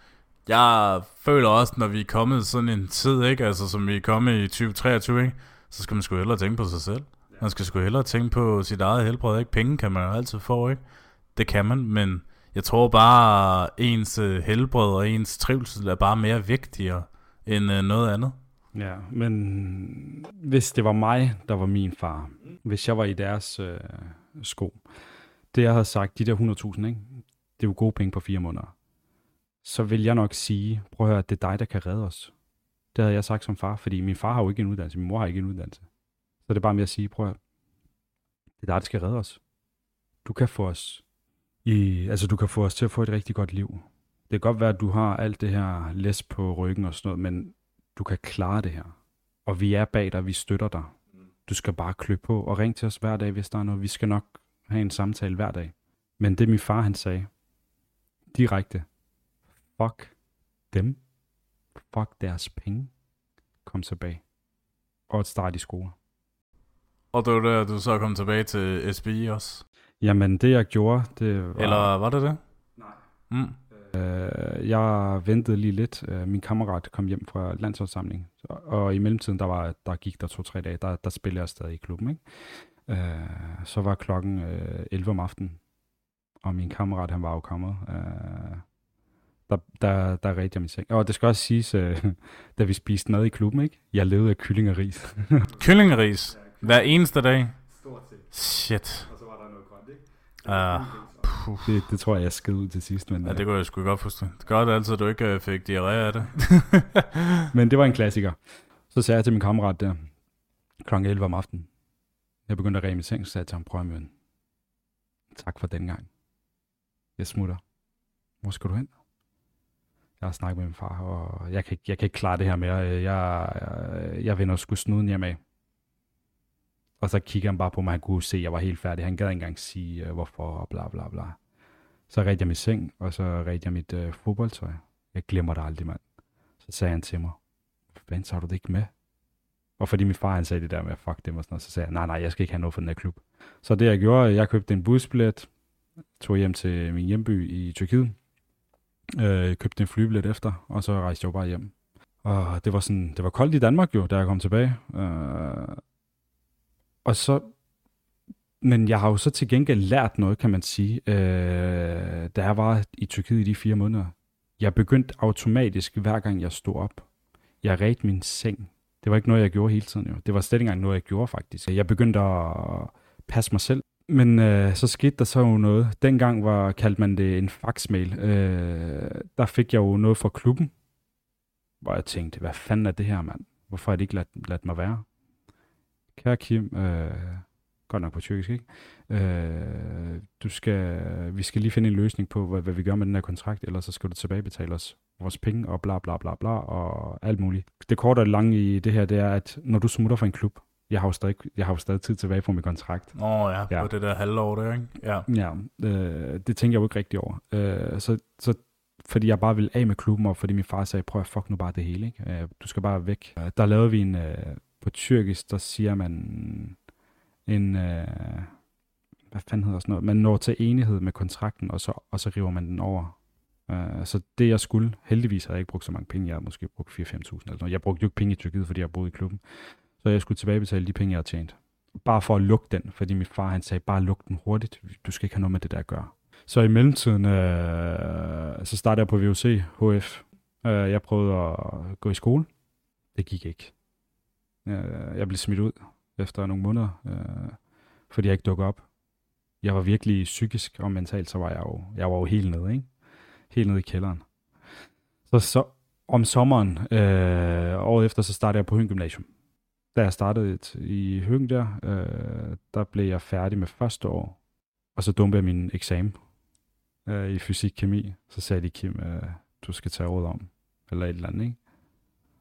jeg føler også, når vi er kommet sådan en tid, ikke? Altså, som vi er kommet i tyve treogtyve, ikke? Så skal man sgu hellere tænke på sig selv. Man skal sgu hellere tænke på sit eget helbred, ikke? Penge kan man jo altid få, ikke? Det kan man, men jeg tror bare, ens helbred og ens trivsel er bare mere vigtigere end noget andet. Ja, men hvis det var mig, der var min far, hvis jeg var i deres øh, sko, det jeg havde sagt, de der hundrede tusind, ikke? Det er jo gode penge på fire måneder, så vil jeg nok sige, prøv at høre, det er dig, der kan redde os. Det havde jeg sagt som far, fordi min far har jo ikke en uddannelse, min mor har ikke en uddannelse. Så det er bare med at sige, prøv at høre, det er dig, der skal redde os. Du kan få os I, altså du kan få os til at få et rigtig godt liv. Det kan godt være, at du har alt det her læs på ryggen og sådan noget, men du kan klare det her. Og vi er bag dig, vi støtter dig. Du skal bare klø på og ring til os hver dag, hvis der er noget. Vi skal nok have en samtale hver dag. Men det min far, han sagde direkte. Fuck dem. Fuck deres penge. Kom tilbage. Og start i skole. Og det var der, du så kom tilbage til S B I også? Jamen, det jeg gjorde, det var... Eller var det det? Nej. Mm. Øh, jeg ventede lige lidt. Min kammerat kom hjem fra landsholdssamling, og i mellemtiden, der, var, der gik der to-tre dage, der, der spillede jeg stadig i klubben, ikke? Øh, så var klokken øh, elleve om aftenen, og min kammerat, han var jo kommet. Øh, der der, der redte jeg min seng. Og det skal også siges, øh, da vi spiste mad i klubben, ikke? Jeg levede af kylling og ris. Kylling og ris? Hver eneste dag? Stort set. Shit. Uh, Det, det tror jeg, jeg sked ud til sidst. Men, ja, det kunne jeg sgu godt forstå. Det gør det altid, at du ikke fik diarré af det. Men det var en klassiker. Så sagde jeg til min kammerat der, klokken elleve om aftenen. Jeg begyndte at ræge min seng, så sagde jeg til ham, prøv at tak for den gang. Jeg smutter. Hvor skal du hen? Jeg har snakket med min far, og jeg kan ikke, jeg kan ikke klare det her mere. Jeg, jeg, jeg vender sgu snuden hjem af. Og så kigger han bare på mig, han kunne se, at jeg var helt færdig. Han gad ikke engang sige, uh, hvorfor og bla bla bla. Så redte jeg min seng, og så redte jeg mit uh, fodboldtøj. Jeg glemmer det aldrig, mand. Så sagde han til mig, hvordan tager du det ikke med? Og fordi min far han sagde det der med, fuck dem og sådan noget, så sagde jeg, nej, nej, jeg skal ikke have noget for den her klub. Så det jeg gjorde, jeg købte en busbillet, tog hjem til min hjemby i Tyrkiet, øh, købte en flybillet efter, og så rejste jeg bare hjem. Og det var, sådan, det var koldt i Danmark jo, da jeg kom tilbage. Øh, Og så, men jeg har jo så til gengæld lært noget, kan man sige, øh, da jeg var i Tyrkiet i de fire måneder. Jeg begyndte automatisk, hver gang jeg stod op. Jeg redte min seng. Det var ikke noget, jeg gjorde hele tiden jo. Det var slet ikke engang noget, jeg gjorde faktisk. Jeg begyndte at passe mig selv. Men øh, så skete der så jo noget. Dengang var, kaldte man det en faxmail. Øh, der fik jeg jo noget fra klubben, hvor jeg tænkte, hvad fanden er det her, mand? Hvorfor har de ikke ladt, ladt mig være? Kære Kim, øh, godt nok på tyrkisk, ikke? Øh, du skal, vi skal lige finde en løsning på, hvad, hvad vi gør med den her kontrakt, ellers så skal du tilbagebetale os vores penge og bla bla bla bla og alt muligt. Det korte og lange i det her, det er, at når du smutter fra en klub, jeg har jo stadig, jeg har jo stadig tid tilbage på min kontrakt. Åh oh, ja, ja, på det der halvår der, ikke? Ja, ja øh, det tænker jeg jo ikke rigtig over. Øh, så, så fordi jeg bare ville af med klubben, og fordi min far sagde, prøv at fuck nu bare det hele, ikke? Øh, du skal bare væk. Øh, der lavede vi en... Øh, På tyrkisk, der siger man en, øh, hvad fanden hedder sådan noget, man når til enighed med kontrakten, og så, og så river man den over. Uh, så det jeg skulle, heldigvis havde jeg ikke brugt så mange penge, jeg havde måske brugt fire til fem tusind eller noget. Jeg brugte jo ikke penge i Tyrkiet, fordi jeg boede i klubben. Så jeg skulle tilbagebetale de penge, jeg havde tjent. Bare for at lukke den, fordi min far han sagde, bare luk den hurtigt, du skal ikke have noget med det der at gøre. Så i mellemtiden, øh, så startede jeg på V U C, H F. Uh, jeg prøvede at gå i skole. Det gik ikke. Jeg blev smidt ud efter nogle måneder, øh, fordi jeg ikke dukkede op. Jeg var virkelig psykisk og mentalt, så var jeg jo, jeg var jo helt nede, ikke? Helt nede i kælderen. Så, så om sommeren, øh, året efter, så startede jeg på Høng Gymnasium. Da jeg startede i Høng der, øh, der blev jeg færdig med første år, og så dumpede jeg min eksamen øh, i fysik-kemi. Så sagde de, Kim, øh, du skal tage råd om, eller et eller andet, ikke?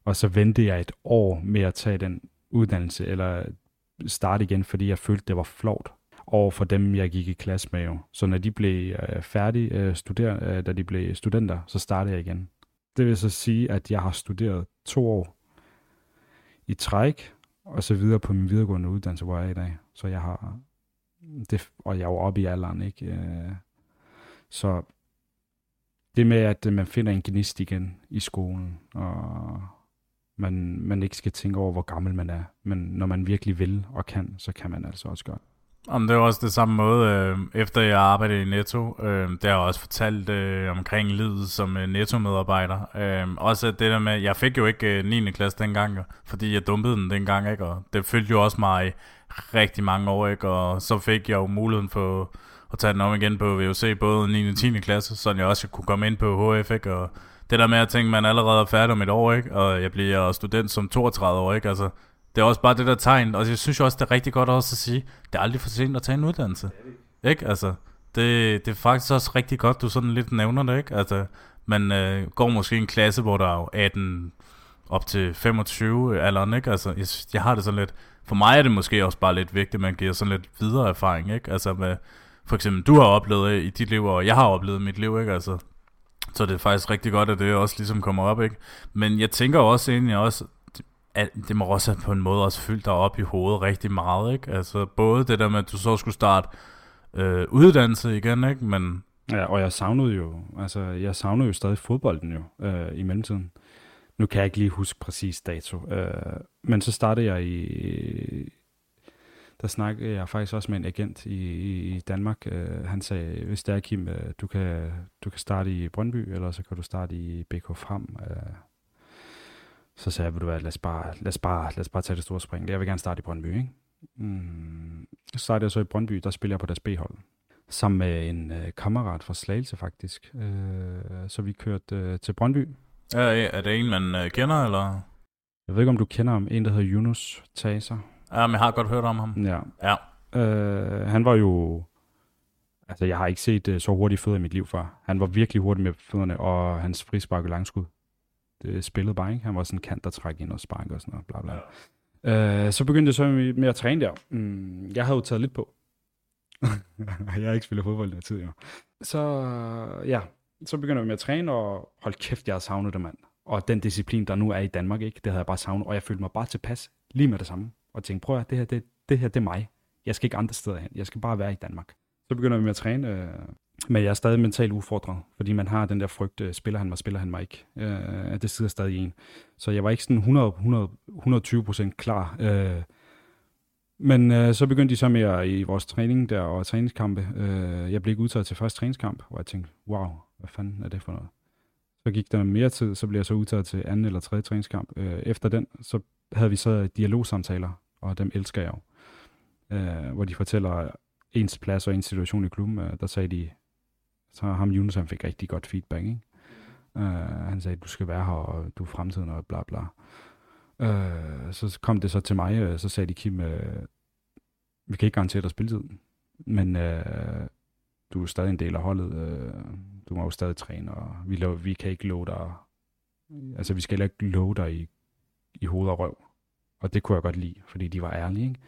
Og så ventede jeg et år med at tage den uddannelse, eller starte igen, fordi jeg følte, det var flovt over for dem, jeg gik i klasse med jo. Så når de blev øh, færdige, øh, studer, øh, da de blev studenter, så startede jeg igen. Det vil så sige, at jeg har studeret to år i træk, og så videre på min videregående uddannelse, hvor jeg er i dag. Så jeg har, det, og jeg er jo oppe i alderen, ikke? Øh, så det med, at man finder en gnist igen i skolen, og... Man, man ikke skal tænke over, hvor gammel man er. Men når man virkelig vil og kan, så kan man altså også godt. Jamen, det er også det samme måde, øh, efter jeg arbejdede i Netto. Øh, det har jeg også fortalt øh, omkring livet som øh, Netto-medarbejder. Øh, også det der med, jeg fik jo ikke øh, niende klasse dengang, fordi jeg dumpede den dengang, ikke? Og det fyldte jo også mig i rigtig mange år, ikke? Og så fik jeg jo muligheden for at tage den om igen på V U C, både niende og tiende klasse, så jeg også kunne komme ind på H F, ikke? Og det der med at tænke, man allerede er færdig om et år, ikke? Og jeg bliver student som toogtredive år, ikke? Altså, det er også bare det der tegn, og jeg synes også, det er rigtig godt også at sige, det er aldrig for sent at tage en uddannelse, ikke? Altså, det, det er faktisk også rigtig godt, du sådan lidt nævner det, ikke? Altså, man øh, går måske i en klasse, hvor der er atten op til femogtyve alderen, ikke? Altså, jeg, jeg har det sådan lidt, for mig er det måske også bare lidt vigtigt, at man giver sådan lidt videre erfaring, ikke? Altså, med, for eksempel, du har oplevet i dit liv, og jeg har oplevet i mit liv, ikke? Altså, så det er faktisk rigtig godt, at det også ligesom kommer op, ikke? Men jeg tænker også egentlig også, at det må også på en måde også fylde dig op i hovedet rigtig meget, ikke? Altså både det der med, at du så skulle starte øh, uddannelse igen, ikke? Men... Ja, og jeg savnede jo, altså jeg savnede jo stadig fodbolden jo, øh, i mellemtiden. Nu kan jeg ikke lige huske præcis dato, øh, men så startede jeg i... Der snakkede jeg faktisk også med en agent i, i, i Danmark. Uh, han sagde, hvis det er, Kim, uh, du, kan, du kan starte i Brøndby, eller så kan du starte i B K Frem. Uh, så sagde jeg, vil du være, lad os, bare, lad, os bare, lad os bare tage det store spring. Jeg vil gerne starte i Brøndby, ikke? Mm. Så startede jeg så i Brøndby, der spiller jeg på deres B-hold. sammen med en øh, kammerat fra Slagelse faktisk. Øh, så vi kørte øh, til Brøndby. Er, er det en, man øh, kender, eller? Jeg ved ikke, om du kender ham. En, der hedder Jonas Taser. Ja, men jeg har godt hørt om ham. Ja. ja. Øh, han var jo... Altså, jeg har ikke set øh, så hurtige fødder i mit liv før. Han var virkelig hurtig med fødderne, og hans frispark og langskud. Det spillede bare, ikke? Han var sådan en kant, der træk ind og spark og sådan noget, bla bla. Ja. Øh, så begyndte jeg så med at træne der. Mm, jeg havde jo taget lidt på. Jeg har ikke spillet fodbold i den tid, jo. Så ja, så begynder vi med at træne, og hold kæft, jeg har savnet det, mand. Og den disciplin, der nu er i Danmark, ikke, det havde jeg bare savnet, og jeg følte mig bare tilpas lige med det samme. Og tænkte, prøv at det her, det, det her, det er mig. Jeg skal ikke andre steder hen, jeg skal bare være i Danmark. Så begynder vi med at træne, øh, men jeg er stadig mentalt udfordret, fordi man har den der frygt, øh, spiller han mig, spiller han mig ikke. Øh, det sidder stadig i en. Så jeg var ikke sådan hundrede til hundrede og tyve procent klar. Øh, Men øh, så begyndte de så med i vores træning der og træningskampe. Øh, jeg blev ikke udtaget til første træningskamp, hvor jeg tænkte, wow, hvad fanden er det for noget? Så gik der mere tid, så blev jeg så udtaget til anden eller tredje træningskamp. Øh, efter den, så havde vi så dialogsamtaler, og dem elsker jeg jo. Øh, hvor de fortæller ens plads og ens situation i klubben. Øh, der sagde de, så ham Jonas, han fik rigtig godt feedback, ikke? Øh, han sagde, du skal være her, og du er fremtiden, og bla bla. Øh, så kom det så til mig, øh, så sagde de, Kim, øh, vi kan ikke garantere dig spilletid, men øh, du er stadig en del af holdet, øh, du må jo stadig træne, og vi, lo- vi kan ikke love dig, altså vi skal heller ikke love dig i, i hoved og røv, og det kunne jeg godt lide, fordi de var ærlige, ikke?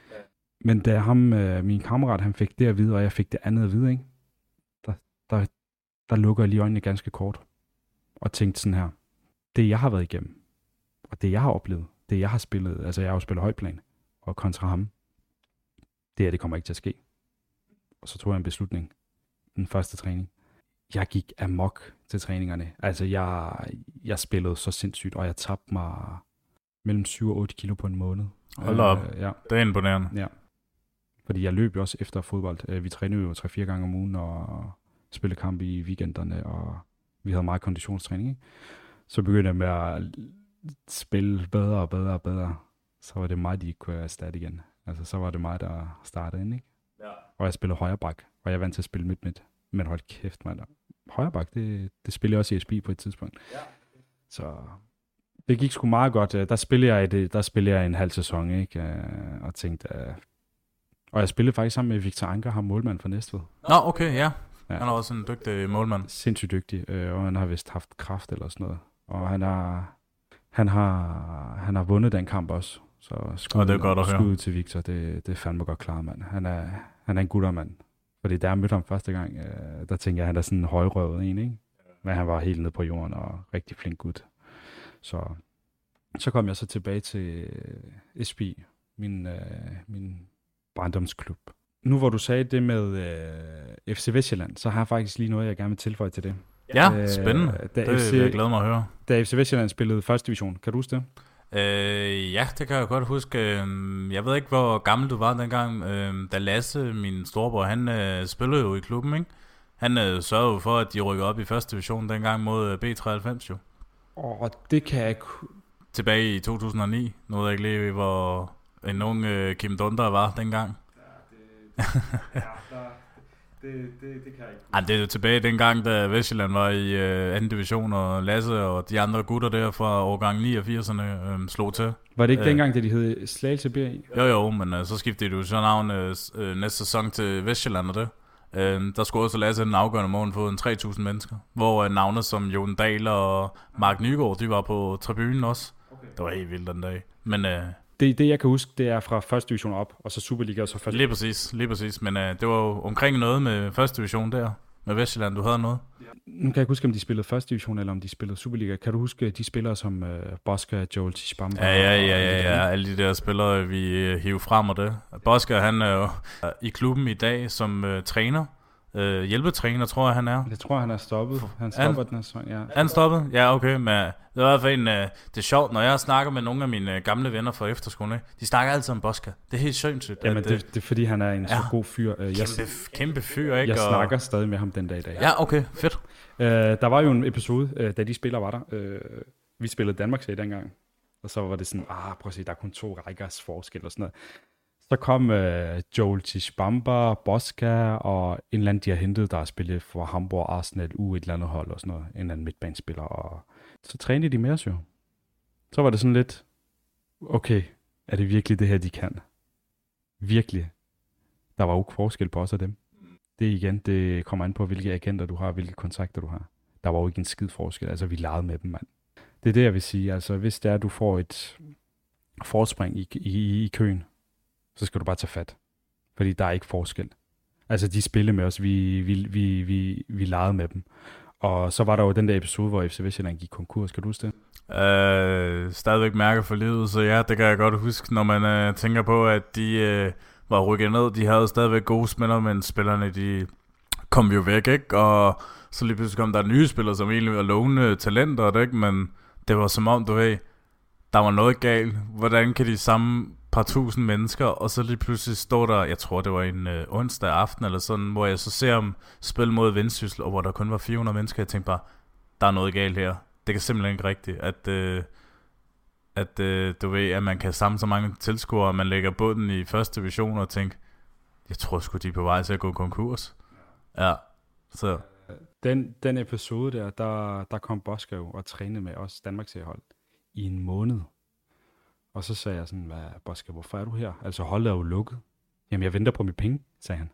Men da ham, øh, min kammerat, han fik det at vide, og jeg fik det andet at vide, ikke? Der, der, der lukker jeg lige øjnene ganske kort, og tænkte sådan her, det jeg har været igennem, og det jeg har oplevet, det jeg har spillet, altså jeg har jo spillet højplan, og kontra ham, det her, det kommer ikke til at ske. Og så tog jeg en beslutning, den første træning. Jeg gik amok til træningerne, altså jeg, jeg spillede så sindssygt, og jeg tabte mig mellem syv og otte kilo på en måned. Hold øh, op, ja. Det er imponerende. Ja, fordi jeg løb jo også efter fodbold. Vi trænede jo tre-fire gange om ugen, og spillede kamp i weekenderne, og vi havde meget konditionstræning, ikke? Så begyndte jeg med at spille bedre og bedre og bedre, så var det mig, de kunne erstatte igen. Altså, så var det mig, der startede ind, ikke? Ja. Og jeg spillede højre bak, og jeg er vant til at spille midt-midt. Men hold kæft, mand. Højre bak, det, det spillede jeg også i S B I på et tidspunkt. Ja. Så det gik sgu meget godt. Der spillede jeg, det, der spillede jeg en halv sæson, ikke? Og tænkte, uh... og jeg spillede faktisk sammen med Victor Anker, ham målmand fra Næstved. Nå, okay, ja. ja. Han er også en dygtig målmand. Sindssygt dygtig, og han har vist haft kraft eller sådan noget. Og han har... Han har, han har vundet den kamp også, så skud til Victor, det, det er fandme godt klart, mand. Han er, han er en guttermand, fordi da jeg mødte ham første gang, øh, der tænkte jeg, at han er sådan en højrøvet en, ikke? Men han var helt nede på jorden og rigtig flink gut. Så, så kom jeg så tilbage til øh, S B I, min, øh, min barndomsklub. Nu hvor du sagde det med øh, F C Vestjylland, så har jeg faktisk lige noget, jeg gerne vil tilføje til det. Ja, spændende. Øh, det F C, jeg glæder mig at høre. Da F C Vestjylland spillede første division, kan du huske det? Øh, ja, det kan jeg godt huske. Jeg ved ikke, hvor gammel du var dengang, øh, da Lasse, min storebror, han øh, spillede jo i klubben, ikke? Han øh, sørgede jo for, at de rykkede op i første division dengang mod B treoghalvfems, jo. Åh, det kan jeg ikke... Tilbage i to tusind og ni. Nu ved jeg ikke lige, hvor en ung øh, Kim Dundar var dengang. Ja, det... Ja, der... Det, det, det kan jeg ikke. Ej, det er jo tilbage dengang, da Vestjylland var i øh, anden division, og Lasse og de andre gutter der fra årgang niogfirserne øh, slog til. Var det ikke Æh, dengang, da de hed Slagelse B I? Jo jo, men øh, så skiftede de jo så navn øh, næste sæson til Vestjylland og det. Øh, der scorede så Lasse den afgørende mål for en tre tusind mennesker, hvor øh, navne som Jon Dahl og Mark Nygaard, de var på tribunen også. Okay. Det var helt vildt den dag. Men... Øh, Det, det, jeg kan huske, det er fra første division op, og så Superliga og så første. Lige præcis, lige præcis. Men uh, det var jo omkring noget med første division der, med Vestjylland, du havde noget. Ja. Nu kan jeg ikke huske, om de spillede første division, eller om de spillede Superliga. Kan du huske de spillere som uh, Bosker, Joel Tischbaum? Ja, ja, ja, ja, ja, alle de der spillere, vi uh, hiver frem og det. Bosker, han er uh, jo i klubben i dag som uh, træner. Uh, hjælpetræner, tror jeg, han er. Jeg tror, han er stoppet. Han stopper han, den her sang, ja. Han stoppet? Ja, okay. Men det er i hvert fald en, uh, det er sjovt, når jeg snakker med nogle af mine uh, gamle venner fra efterskolen. Ikke? De snakker altid om Boska. Det er helt sjovt. Jamen, at, det, det er fordi, han er en ja, så god fyr. Uh, jeg, kæmpe, kæmpe fyr, ikke? Jeg og... snakker stadig med ham den dag i dag. Ja, okay. Fedt. Uh, der var jo en episode, uh, da de spillere var der. Uh, vi spillede Danmarks i dengang. Og så var det sådan, ah, prøv at se, der er kun to rækkers forskel og sådan noget. Så kom øh, Joel Tischbamba, Boska og en eller anden, de har hentet, der har spillet for Hamburg, Arsenal, U, et eller andet hold og sådan noget. En eller anden midtbanespiller. Og så trænede de mere, jo. Så var det sådan lidt, okay, er det virkelig det her, de kan? Virkelig. Der var jo forskel på os og dem. Det igen, det kommer an på, hvilke agenter du har, hvilke kontakter du har. Der var jo ikke en skid forskel. Altså, vi legede med dem, mand. Det er det, jeg vil sige. Altså, hvis det er, at du får et forspring i, i, i køen, så skal du bare tage fat. Fordi der er ikke forskel. Altså, de spillede med os. Vi, vi, vi, vi, vi legede med dem. Og så var der jo den der episode, hvor F C Vestjylland gik konkurs. Kan du huske det? Øh, stadigvæk mærker for livet, så ja, det kan jeg godt huske, når man øh, tænker på, at de øh, var rykket ned. De havde stadigvæk gode spillere, men spillerne, de kom jo væk, ikke? Og så lige pludselig kom der nye spillere, som egentlig var lovende talenter, ikke? Men det var som om, du ved, der var noget galt. Hvordan kan de samme par tusind mennesker, og så lige pludselig står der, jeg tror det var en øh, onsdag aften eller sådan, hvor jeg så ser om spil mod Vendsyssel, og hvor der kun var fire hundrede mennesker, jeg tænkte bare, der er noget galt her. Det kan simpelthen ikke rigtigt, at, øh, at øh, du ved, at man kan samle så mange tilskuere, og man lægger bunden i første division og tænker, jeg tror sgu, de er på vej til at gå konkurs. Ja, så. Den, den episode der, der, der kom Bosker jo og trænede med os Danmarks-hold i en måned. Og så sagde jeg sådan, hvad, Bosker, hvorfor er du her? Altså holdet er jo lukket. Jamen, jeg venter på mit penge, sagde han.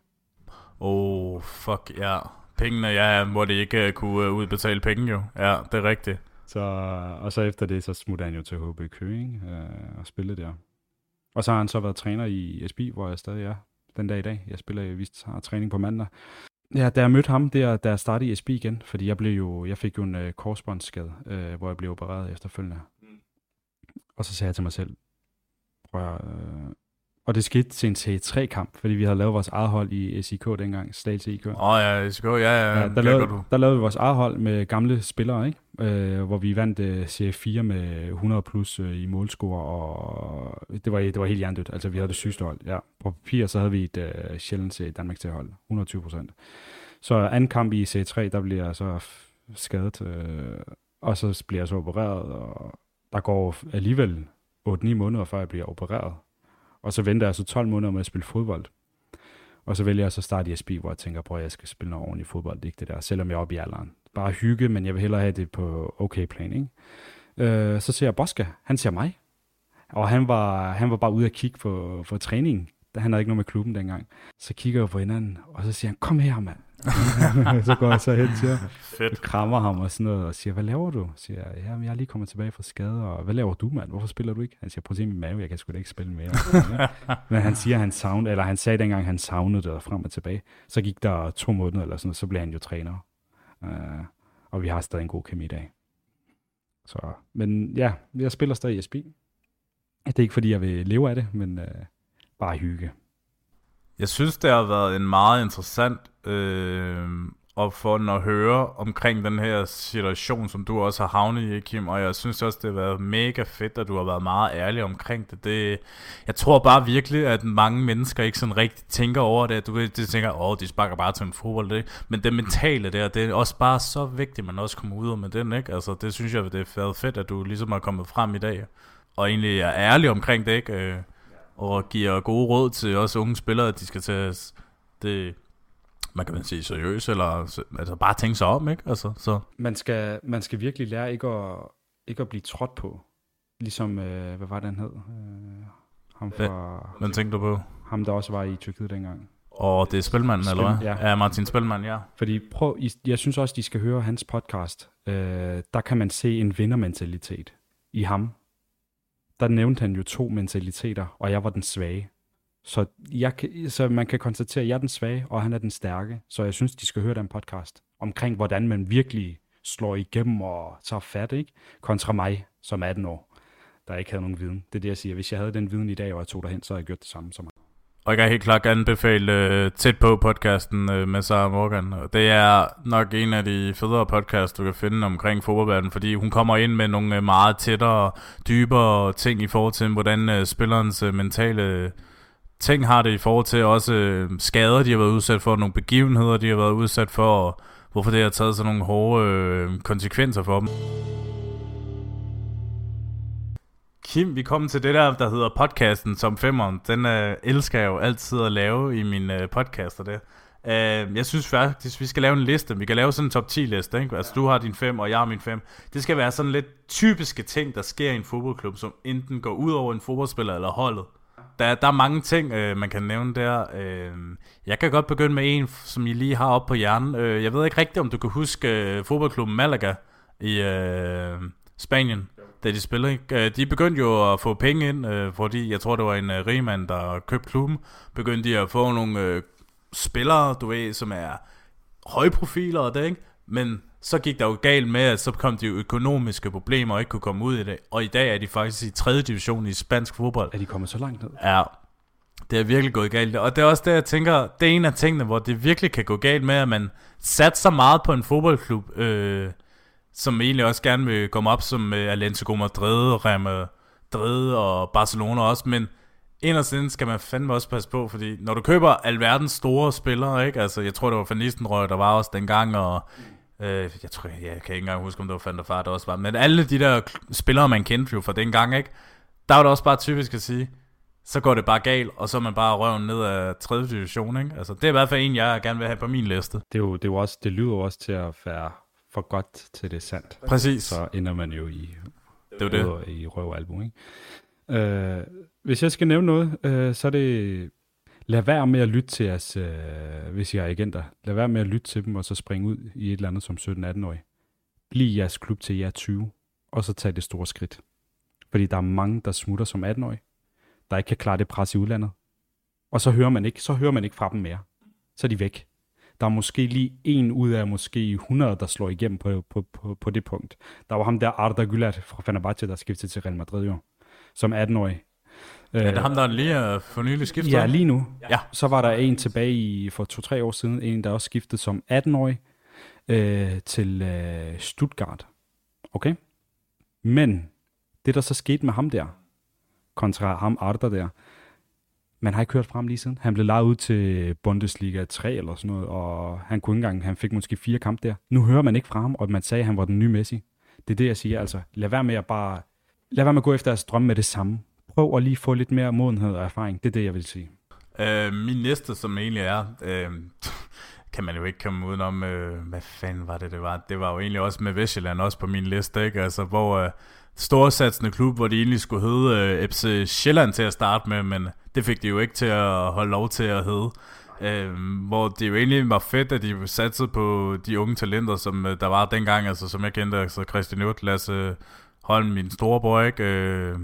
Oh, fuck ja. Yeah. Pengene, ja, hvor det ikke kunne udbetale penge jo. Ja, det er rigtigt. Så, og så efter det, så smutter han jo til H B Køge øh, og spillede der. Og så har han så været træner i S B I, hvor jeg stadig er den dag i dag. Jeg spiller, jeg vist, har træning på mandag. Ja, da jeg mødte ham, der, da jeg startede i S B I igen, fordi jeg, blev jo, jeg fik jo en øh, korsbåndsskade, øh, hvor jeg blev opereret efterfølgende. Mm. Og så sagde jeg til mig selv, prøv at, øh, og det skete til en T tre kamp, fordi vi havde lavet vores eget hold i S I K dengang, Slagelse I K. Åh oh, ja, S I K, ja, ja, ja. Der lavede, der lavede vi vores eget hold med gamle spillere, ikke? Øh, hvor vi vandt øh, C F fire med hundrede plus øh, i målscore, og det var, det var helt hjernedødt. Altså, vi havde det sygeste hold, ja. På papir, så havde vi et øh, sjældent til Danmarks til hold, hundrede og tyve procent. Så anden kamp i C tre, der bliver jeg så skadet, øh, og så bliver jeg så opereret, og der går alligevel otte ni måneder, før jeg bliver opereret. Og så venter jeg så tolv måneder med at spille fodbold. Og så vælger jeg så starte i S B, hvor jeg tænker, prøv at jeg skal spille noget ordentligt fodbold. Det er ikke det der, selvom jeg er oppe i alderen. Bare hygge, men jeg vil hellere have det på okay plan, ikke? Øh, så ser jeg Boska. Han ser mig. Og han var, han var bare ude at kigge på, på træningen. Han havde ikke noget med klubben dengang. Så kigger jeg på hinanden, og så siger han, kom her, mand. Så går jeg så hen til ham, krammer ham og sådan noget, og siger, hvad laver du? Så siger jeg, jamen jeg er lige kommet tilbage fra skade, og hvad laver du, mand? Hvorfor spiller du ikke? Han siger, prøv at se min mave, jeg kan sgu da ikke spille mere. Men han siger, han savnede, eller han sagde dengang, han savnede det frem og tilbage. Så gik der to måneder eller sådan noget, så blev han jo træner. Uh, og vi har stadig en god kemi i dag. Så, men ja, jeg spiller stadig i S B. Det er ikke fordi, jeg vil leve af det, men uh, bare hygge. Jeg synes, det har været en meget interessant øh, opfordring at høre omkring den her situation, som du også har havnet i, Kim. Og jeg synes også, det har været mega fedt, at du har været meget ærlig omkring det. det jeg tror bare virkelig, at mange mennesker ikke sådan rigtig tænker over det. Du de tænker, åh, de sparker bare til en fodbold. Det. Men det mentale der, det er også bare så vigtigt, at man også kommer ud med den, ikke? Altså, det synes jeg, det har været fedt, at du ligesom har kommet frem i dag. Og egentlig er ærlig omkring det, ikke? Og giver gode råd til også unge spillere, at de skal tage det, man kan vel sige, seriøst, eller altså bare tænke sig om, ikke? Altså, så. Man, skal, man skal virkelig lære ikke at, ikke at blive trådt på, ligesom, øh, hvad var det, han hed? Øh, ham fra, Hvem tænkte du på? Ham, der også var i Tyrkiet dengang. Og det er Spelmann, Spel- eller hvad? Ja. Ja, Martin Spelmann, ja. Fordi prøv, jeg synes også, de skal høre hans podcast. Øh, der kan man se en vindermentalitet i ham. Der nævnte han jo to mentaliteter, og jeg var den svage. Så, jeg, så man kan konstatere, at jeg er den svage, og han er den stærke. Så jeg synes, de skal høre den podcast omkring, hvordan man virkelig slår igennem og tager fat, ikke? Kontra mig som atten år, der ikke havde nogen viden. Det er det, jeg siger. Hvis jeg havde den viden i dag, og jeg tog derhen, så havde jeg gjort det samme som mig. Og jeg kan helt klart anbefale uh, tæt på podcasten uh, med Sara Mung. Det er nok en af de federe podcasts, du kan finde omkring fodboldverdenen, fordi hun kommer ind med nogle uh, meget tættere, dybere ting i forhold til, hvordan uh, spillerens uh, mentale ting har det i forhold til også uh, skader, de har været udsat for, nogle begivenheder, de har været udsat for, og hvorfor det har taget sådan nogle hårde uh, konsekvenser for dem. Kim, vi kommer til det der, der hedder podcasten som femmeren. Den øh, elsker jeg jo altid at lave i mine øh, podcaster der. Øh, jeg synes faktisk, vi skal lave en liste. Vi kan lave sådan en top ti liste, ikke? Altså du har din fem, og jeg har min fem. Det skal være sådan lidt typiske ting, der sker i en fodboldklub, som enten går ud over en fodboldspiller eller holdet. Der, der er mange ting, øh, man kan nævne der. Øh, jeg kan godt begynde med en, som I lige har oppe på hjernen. Øh, jeg ved ikke rigtigt, om du kan huske øh, fodboldklubben Malaga i øh, Spanien, da de spillede. Ikke? De begyndte jo at få penge ind, øh, fordi jeg tror, det var en øh, rigmand, der købte klubben. Begyndte de at få nogle øh, spillere, du ved, som er højprofiler og det, ikke? Men så gik der jo galt med, at så kom de økonomiske problemer og ikke kunne komme ud i det. Og i dag er de faktisk i tredje division i spansk fodbold. Er de kommet så langt ned? Ja, det er virkelig gået galt. Og det er også det, jeg tænker, det er en af tingene, hvor det virkelig kan gå galt med, at man satser meget på en fodboldklub, øh, som egentlig også gerne vil komme op, som øh, Atlético Madrid, Real Madrid og Barcelona også. Men inderst skal man fandme også passe på, fordi når du køber alverdens store spillere, ikke? Altså, jeg tror, det var Van Nistelrooy, der var også dengang, og Øh, jeg tror, jeg, jeg kan ikke engang huske, om det var Van der Fart også var, men alle de der spillere, man kendte jo fra dengang, ikke? Der var det også bare typisk at sige, så går det bare galt, og så er man bare røven ned af tredje division, ikke? Altså, det er i hvert fald en, jeg gerne vil have på min liste. Det, er jo, det, er jo også, det lyder jo også til at være for godt til det er sandt. Præcis. Så ender man jo i, det det. Røv, i røv og albu, ikke? Øh, hvis jeg skal nævne noget, øh, så er det lad være med at lytte til jeres, øh, hvis I er agenter. Lad være med at lytte til dem, og så springe ud i et eller andet som sytten-atten-årig. Bliv jeres klub til jer tyve, og så tag det store skridt. Fordi der er mange, der smutter som atten-årige, der ikke kan klare det pres i udlandet. Og så hører man ikke, så hører man ikke fra dem mere. Så er de væk. Der er måske lige en ud af måske hundrede, der slår igennem på, på, på, på det punkt. Der var ham der Arda Güler fra Fenerbahçe, der skiftede til Real Madrid jo, som atten-årig. Ja, det er ham, der lige er for nylig skiftet. Ja, lige nu. Ja. Så var der en tilbage i, for to-tre år siden, en, der også skiftede som atten-årig øh, til øh, Stuttgart. Okay? Men det, der så skete med ham der, kontra ham Arda der, man har ikke hørt frem lige siden. Han blev lejet ud til Bundesliga tre eller sådan noget, og han kunne ikke engang, han fik måske fire kampe der. Nu hører man ikke fra ham, og man sagde, at han var den nye Messi. Det er det, jeg siger. Altså, lad være med at bare, lad være med at gå efter at drømme med det samme. Prøv at lige få lidt mere modenhed og erfaring. Det er det, jeg vil sige. Øh, min næste, som egentlig er, øh, kan man jo ikke komme udenom, øh, hvad fanden var det, det var? Det var jo egentlig også med Vestjylland, også på min liste, ikke? Altså, hvor øh, storsatsende klub, hvor de egentlig skulle hedde øh, F C Sjælland til at starte med, men det fik de jo ikke til at holde lov til at hedde. Øh, hvor det jo egentlig var fedt, at de satsede på de unge talenter, som øh, der var dengang, altså som jeg kendte, altså Christian Uth, Lasse Holm, min storebror, ikke? Øh,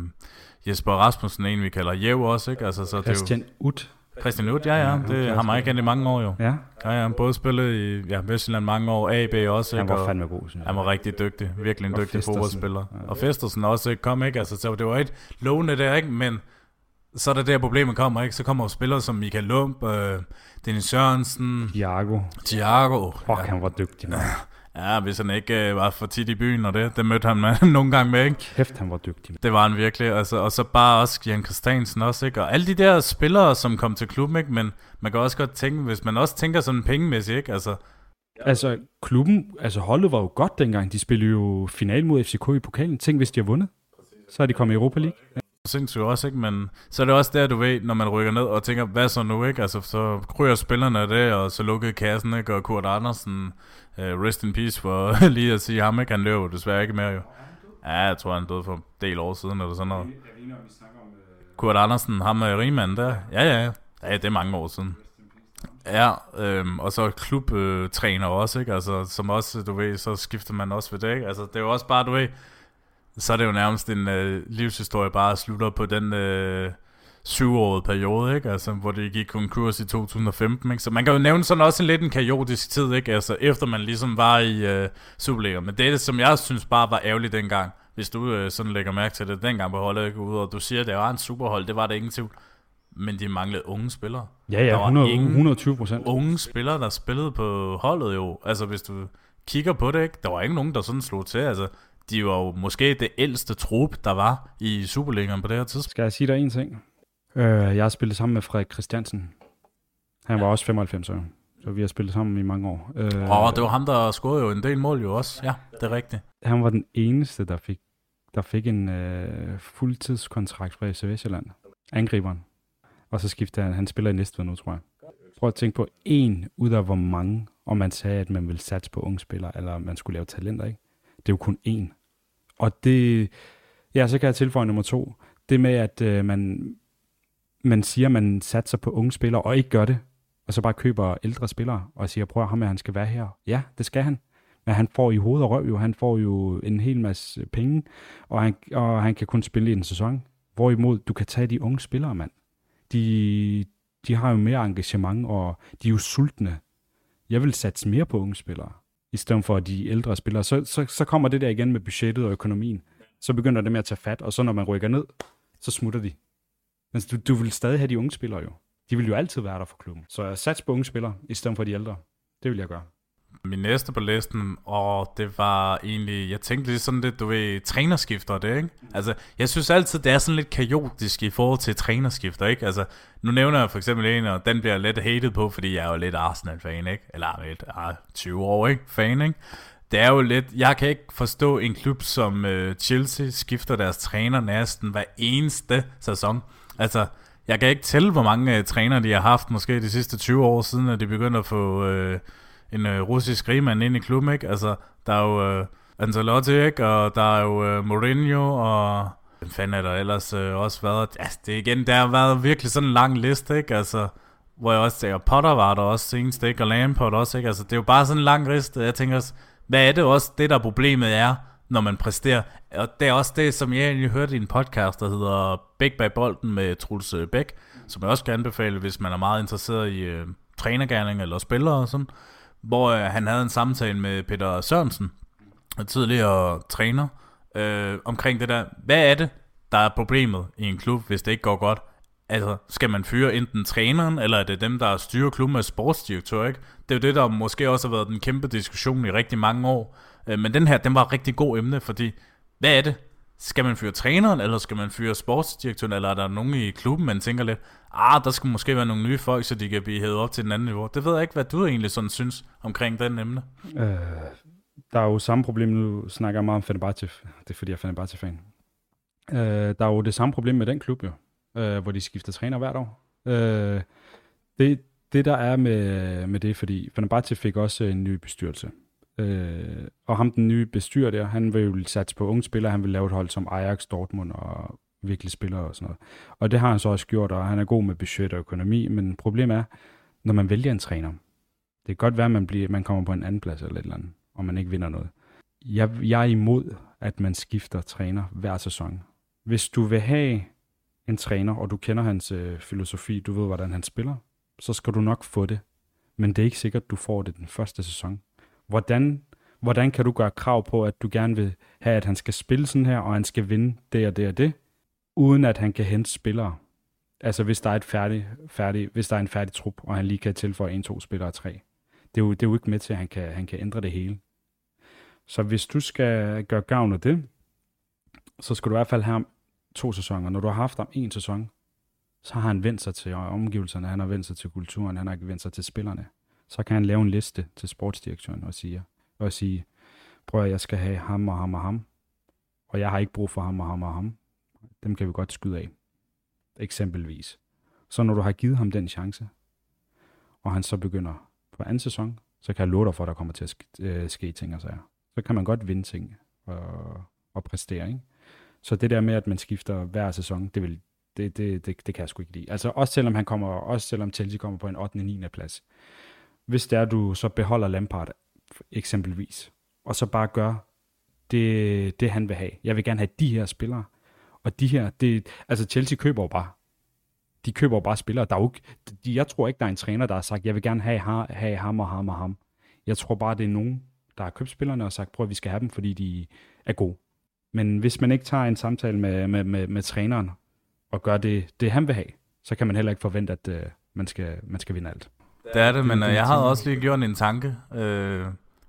Jesper Rasmussen, en vi kalder Jev også, ikke? Altså, så Christian Uth. Christian Uth, ja, ja. Det har man ikke kendt i mange år, jo. Ja. Ja, ja. Han både spillet i ja, Vestjylland mange år, A B også, ikke? Han var fandme god, synes jeg. Han var rigtig dygtig. Virkelig en dygtig fodboldspiller. Ja. Og Festersen også, ikke? Kom, ikke? Altså, så det var et lovende der, ikke? Men så er der der problemet kommer, ikke? Så kommer spillere som Mikael Lump, øh, Dennis Sørensen, Thiago. Thiago. Fuck, ja. Han var dygtig, man. Ja, hvis han ikke øh, var for tit i byen og det, det mødte han man, nogle gange med, ikke? Kæft, han var dygtig. Det var han virkelig, altså, og så bare også Jan Christiansen også, ikke? Og alle de der spillere, som kom til klubben, ikke? Men man kan også godt tænke, hvis man også tænker sådan pengemæssigt, ikke? Altså, altså klubben, altså holdet var jo godt dengang, de spillede jo final mod F C K i pokalen. Tænk, hvis de har vundet, så er de kommet i Europa League. Ja. Sindssygt også, ikke? Men så er det også der, du ved, når man rykker ned og tænker, hvad så nu, ikke? Altså, så kryger spillerne af det, og så lukkede kassen, ikke? Og Kurt Andersen, uh, rest in peace for lige at sige ham, ikke? Han løber desværre ikke mere, jo. Ja, jeg tror, han døde for en del år siden, eller sådan noget. Kurt Andersen, ham er rigmand der. Ja, ja, ja. Det er mange år siden. Ja, øhm, og så klubtræner øh, også, ikke? Altså, som også, du ved, så skifter man også ved det, ikke? Altså, det er jo også bare, du ved, så er det jo nærmest en øh, livshistorie, bare slutter på den øh, syvårige periode, ikke? Altså, hvor det gik konkurs i to tusind og femten. Ikke? Så man kan jo nævne sådan også en lidt en kaotisk tid, ikke? Altså, efter man ligesom var i øh, Superliga. Men det, som jeg synes bare var ærgerligt dengang, hvis du øh, sådan lægger mærke til det, dengang på holdet ikke ude, og du siger, at det var en superhold, det var det ingen tvivl. Men de manglede unge spillere. Ja, ja, der var hundrede, hundrede og tyve procent. Unge spillere, der spillede på holdet jo. Altså, hvis du kigger på det, ikke? Der var ikke nogen, der sådan slog til, altså. De var jo måske det ældste trup, der var i Superligaen på det her tidspunkt. Skal jeg sige dig en ting? Øh, jeg har spillet sammen med Frederik Christiansen. Han var ja. Også femoghalvfems år, så vi har spillet sammen i mange år. Øh, og det var ham, der scorede jo en del mål jo også. Ja, det er rigtigt. Han var den eneste, der fik der fik en øh, fuldtidskontrakt fra F C Vestjylland, angriberen. Og så skifter han, han spiller i Næstved nu, tror jeg. Prøv at tænke på en ud af hvor mange, og man sagde, at man ville satse på unge spillere, eller man skulle lave talenter, ikke? Det er jo kun én. Og det, ja, så kan jeg tilføje nummer to. Det med, at øh, man, man siger, at man satser på unge spillere, og ikke gør det, og så bare køber ældre spillere, og siger, prøv at ham, at han skal være her. Ja, det skal han. Men han får i hoved og røv jo, han får jo en hel masse penge, og han, og han kan kun spille i en sæson. Hvorimod, du kan tage de unge spillere, mand. De, de har jo mere engagement, og de er jo sultne. Jeg vil satse mere på unge spillere, i stedet for de ældre spillere. Så, så, så kommer det der igen med budgettet og økonomien. Så begynder det med at tage fat, og så når man rykker ned, så smutter de. Men du, du vil stadig have de unge spillere jo. De vil jo altid være der for klubben. Så sats på unge spillere, i stedet for de ældre. Det vil jeg gøre. Min næste på listen, og det var egentlig, jeg tænkte lige sådan lidt, du ved, trænerskifter det, ikke? Altså, jeg synes altid, det er sådan lidt kaotisk i forhold til trænerskifter, ikke? Altså, nu nævner jeg for eksempel en, og den bliver lidt hated på, fordi jeg er jo lidt Arsenal-fan, ikke? Eller lidt tyve år, ikke? Fan, ikke? Det er jo lidt, jeg kan ikke forstå en klub som øh, Chelsea skifter deres træner næsten hver eneste sæson. Altså, jeg kan ikke tælle, hvor mange øh, trænere de har haft, måske de sidste tyve år siden, at de begyndte at få... Øh, en øh, russisk rigmand ind i klubben, ikke? Altså, der er jo øh, Ancelotti, ikke? Og der er jo øh, Mourinho, og hvem fanden er der ellers øh, også været? Altså, det igen, der har været virkelig sådan en lang liste, ikke? Altså, hvor jeg også tænker, Potter var der også senest, ikke? Og Lampard også, ikke? Altså, det er jo bare sådan en lang liste. Jeg tænker også, hvad er det også, det der problemet er, når man præsterer? Og det er også det, som jeg egentlig hørte i en podcast, der hedder Bæk bag bolden med Truls Bæk, som jeg også kan anbefale, hvis man er meget interesseret i øh, trænergerning eller spillere og sådan, hvor øh, han havde en samtale med Peter Sørensen, tidligere træner, øh, omkring det der, hvad er det, der er problemet i en klub, hvis det ikke går godt? Altså, skal man fyre enten træneren, eller er det dem, der styrer klubben af sportsdirektør, ikke? Det er jo det, der måske også har været den kæmpe diskussion i rigtig mange år, øh, men den her, den var et rigtig god emne, fordi, hvad er det? Skal man fyre træneren, eller skal man fyre sportsdirektøren, eller er der nogen i klubben, man tænker lidt, ah, der skal måske være nogle nye folk, så de kan blive hævet op til den anden niveau. Det ved jeg ikke, hvad du egentlig sådan synes omkring den emne. Øh, der er jo samme problem, nu snakker jeg meget om Fenerbahçe, det er fordi jeg er Fenerbahçe-fan. Øh, der er jo det samme problem med den klub jo, øh, hvor de skifter træner hvert år. Øh, det, det der er med, med det, fordi Fenerbahçe fik også en ny bestyrelse. Øh, og ham, den nye bestyrer der, han vil jo satse på unge spillere, han vil lave et hold som Ajax, Dortmund og virkelig spillere og sådan noget. Og det har han så også gjort, og han er god med budget og økonomi, men problemet er, når man vælger en træner, det kan godt være, at man, bliver, man kommer på en anden plads eller et eller andet, og man ikke vinder noget. Jeg, jeg er imod, at man skifter træner hver sæson. Hvis du vil have en træner, og du kender hans øh, filosofi, du ved, hvordan han spiller, så skal du nok få det. Men det er ikke sikkert, du får det den første sæson. Hvordan, hvordan kan du gøre krav på, at du gerne vil have, at han skal spille sådan her, og han skal vinde det og det og det, uden at han kan hente spillere? Altså hvis der er, et færdig, færdig, hvis der er en færdig trup, og han lige kan tilføje en, to spillere og tre. Det er jo, det er jo ikke med til, at han kan, han kan ændre det hele. Så hvis du skal gøre gavn af det, så skal du i hvert fald have ham to sæsoner. Når du har haft ham en sæson, så har han vendt sig til omgivelserne, han har vendt sig til kulturen, han har vendt sig til spillerne. Så kan han lave en liste til sportsdirektøren og sige, og sige prøv at jeg skal have ham og ham og ham, og jeg har ikke brug for ham og ham og ham. Dem kan vi godt skyde af, eksempelvis. Så når du har givet ham den chance, og han så begynder på anden sæson, så kan jeg love dig for, at der kommer til at ske, øh, ske ting og sager. Så kan man godt vinde ting og, og præstere, ikke? Så det der med, at man skifter hver sæson, det vil... Det, det, det, det kan jeg sgu ikke lide. Altså også selvom han kommer, også selvom Chelsea kommer på en ottende og niende plads. Hvis det er, du så beholder Lampard eksempelvis, og så bare gør det, det han vil have. Jeg vil gerne have de her spillere, og de her, det, altså Chelsea køber jo bare. De køber jo bare spillere. Der er jo ikke, de, jeg tror ikke, der er en træner, der har sagt, jeg vil gerne have, ha, have ham og ham og ham. Jeg tror bare, det er nogen, der har købt spillerne og sagt, prøv at vi skal have dem, fordi de er gode. Men hvis man ikke tager en samtale med, med, med, med træneren, og gør det, det han vil have, så kan man heller ikke forvente, at øh, man, skal, man skal vinde alt. Det er det, men øh, jeg havde også lige gjort en tanke, øh,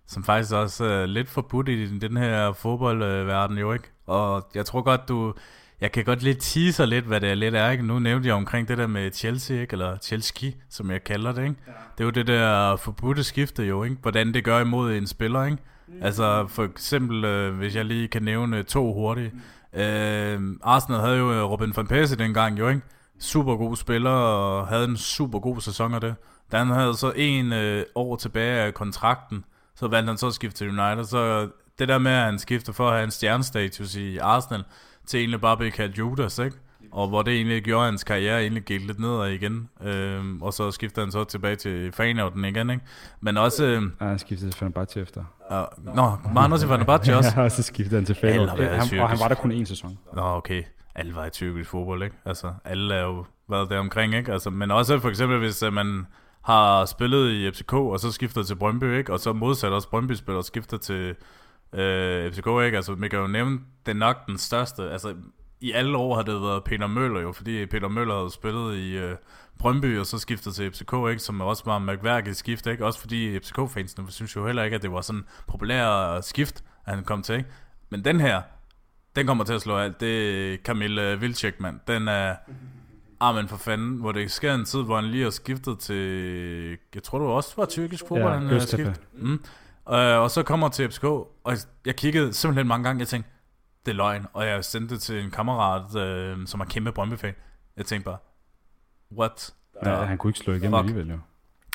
som faktisk også er øh, lidt forbudt i den her fodboldverden, øh, jo ikke? Og jeg tror godt, du... Jeg kan godt lidt tease lidt, hvad det er lidt er, ikke? Nu nævnte jeg omkring det der med Chelsea, ikke? Eller Chelsea, som jeg kalder det, ikke? Ja. Det er jo det der forbudte skifte, jo, ikke? Hvordan det gør imod en spiller, ikke? Mm. Altså for eksempel, øh, hvis jeg lige kan nævne to hurtigt. Mm. Øh, Arsenal havde jo Robin van Persie dengang, jo, ikke? Super god spiller og havde en super god sæson af det. Da han havde så en øh, år tilbage af kontrakten, så valgte han så at skifte til United. Så det der med, at han skifter for at have en stjernestatus i Arsenal, til egentlig bare blive kaldt Judas, ikke? Og hvor det egentlig gjorde hans karriere egentlig gik lidt nedad igen. Øhm, og så skiftede han så tilbage til Feyenoorden igen, ikke? Men også... Øh... Ja, han skiftede til Fenerbahçe efter. Uh, Nå, var han også i Fenerbahçe også? Ja, og så skiftede han til Feyenoord. Ja, han, og han var der kun én sæson. Nå, okay. Alle var i tyrkisk fodbold, ikke? Altså, alle har jo været der omkring, ikke? Altså, men også for eksempel, hvis uh, man har spillet i F C K, og så skifter til Brøndby, ikke? Og så modsat også Brøndby-spiller og skifter til øh, F C K, ikke? Altså, man kan jo nævne, det er nok den største... Altså, i alle år har det været Peter Møller, jo, fordi Peter Møller havde spillet i øh, Brøndby og så skiftede til F C K, ikke, som også var en mærkværdig skift, ikke, også fordi F C K-fansene synes jo heller ikke, at det var sådan en populær skift, at han kom til, ikke? Men den her, den kommer til at slå alt, det er Camille Vilcek, mand, den er, armen for fanden, hvor det sker en tid, hvor han lige har skiftet til, jeg tror det også var tyrkisk fodbold, ja, han har skiftet, mm. øh, og så kommer til F C K, og jeg kiggede simpelthen mange gange, jeg tænkte, det er løgn, og jeg sendte det til en kammerat, øh, som er kæmpe Brøndby-fan. Jeg tænkte bare, what? Nej, ja, han kunne ikke slå igennem fuck. Alligevel, jo.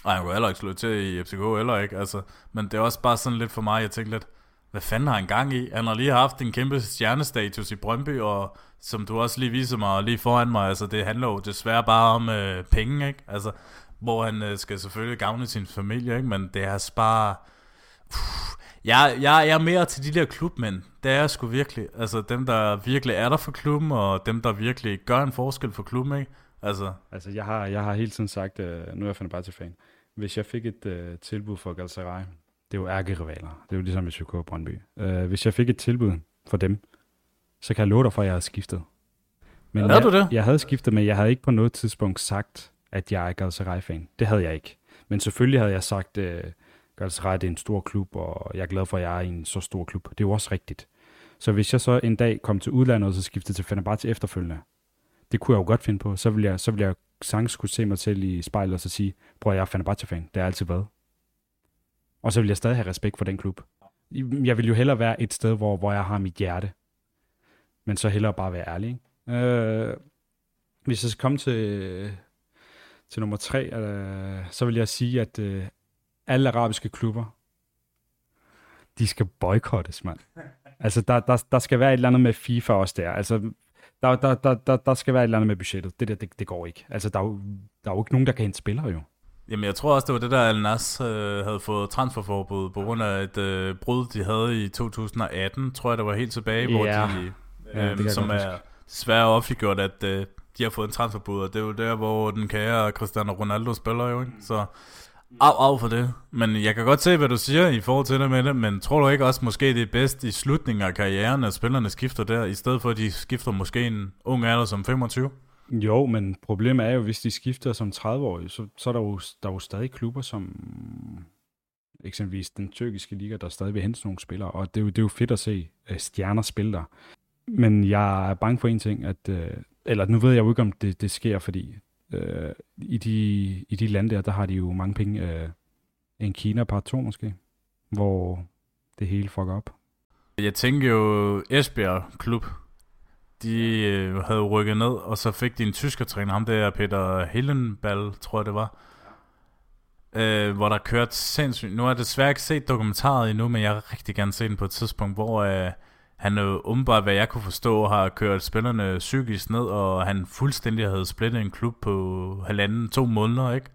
Nej, han kunne heller ikke slå til i F C K, eller ikke, altså. Men det er også bare sådan lidt for mig, jeg tænkte lidt, hvad fanden har han gang i? Han har lige haft en kæmpe stjernestatus i Brøndby, og som du også lige viser mig, lige foran mig, altså det handler jo desværre bare om øh, penge, ikke? Altså, hvor han øh, skal selvfølgelig gavne sin familie, ikke? Men det er bare... Uff. Jeg, jeg, jeg er mere til de der klubmænd. Det er jeg sgu virkelig. Altså dem, der virkelig er der for klubben, og dem, der virkelig gør en forskel for klubben, ikke? Altså, altså jeg, har, jeg har hele tiden sagt, uh, nu er jeg Fenerbahçe-fan. Hvis jeg fik et uh, tilbud fra Galatasaray, det er jo ærkerivaler. Det er jo ligesom i F C K og Brøndby. Uh, hvis jeg fik et tilbud for dem, så kan jeg love dig for, at jeg havde skiftet. Men havde jeg, du det? Jeg havde skiftet, men jeg havde ikke på noget tidspunkt sagt, at jeg er Galatasaray-fan. Det havde jeg ikke. Men selvfølgelig havde jeg sagt... Uh, Galatasaray, det er en stor klub, og jeg er glad for, at jeg er i en så stor klub. Det er jo også rigtigt. Så hvis jeg så en dag kom til udlandet, og så skiftede til Fenerbahçe efterfølgende, det kunne jeg jo godt finde på. Så ville jeg, så ville jeg sagtens kunne se mig selv i spejlet og så sige, bror, jeg er Fenerbahçe-fan. Det har altid været. Og så vil jeg stadig have respekt for den klub. Jeg vil jo hellere være et sted, hvor, hvor jeg har mit hjerte. Men så hellere bare være ærlig, ikke? Øh, hvis jeg skal komme til, til nummer tre, øh, så vil jeg sige, at... Øh, alle arabiske klubber, de skal boykottes, mand. Altså, der, der, der skal være et eller andet med FIFA også der. Altså, der, der, der, der skal være et eller andet med budgettet. Det der, det, det går ikke. Altså, der er, jo, der er jo ikke nogen, der kan hente spillere, jo. Jamen, jeg tror også, det var det der, Al Nassr øh, havde fået transferforbud på grund af et øh, brud, de havde i to tusind atten, tror jeg, der var helt tilbage, hvor ja. de, øh, ja, som er svært offentliggjort, at øh, de har fået en transferforbud, og det er jo der, hvor den kære Cristiano Ronaldo spiller, jo, ikke? Så... Au, au for det. Men jeg kan godt se, hvad du siger i forhold til det med det, men tror du ikke også, måske det er bedst i slutningen af karrieren, at spillerne skifter der, i stedet for, at de skifter måske en ung alder som femogtyve? Jo, men problemet er jo, hvis de skifter som tredive-årige, så, så er der jo, der er jo stadig klubber, som eksempelvis den tyrkiske liga, der stadig vil hente nogle spillere, og det er jo, det er jo fedt at se stjerner spille der. Men jeg er bange for en ting, at, eller nu ved jeg jo ikke, om det, det sker, fordi... Øh, i, de, i de lande der, der har de jo mange penge. Øh, en Kina par to måske, hvor det hele fucker op. Jeg tænker jo, Esbjerg Klub, de øh, havde rykket ned, og så fik de en tyskertræner, ham der Peter Hillenball, tror jeg det var, øh, hvor der kørte sindssygt. Nu har jeg desværre ikke set dokumentaret endnu, men jeg har rigtig gerne set den på et tidspunkt, hvor... Øh, Han jo umiddelbart, hvad jeg kunne forstå, har kørt spillerne psykisk ned, og han fuldstændig havde splittet en klub på halvanden, to måneder, ikke?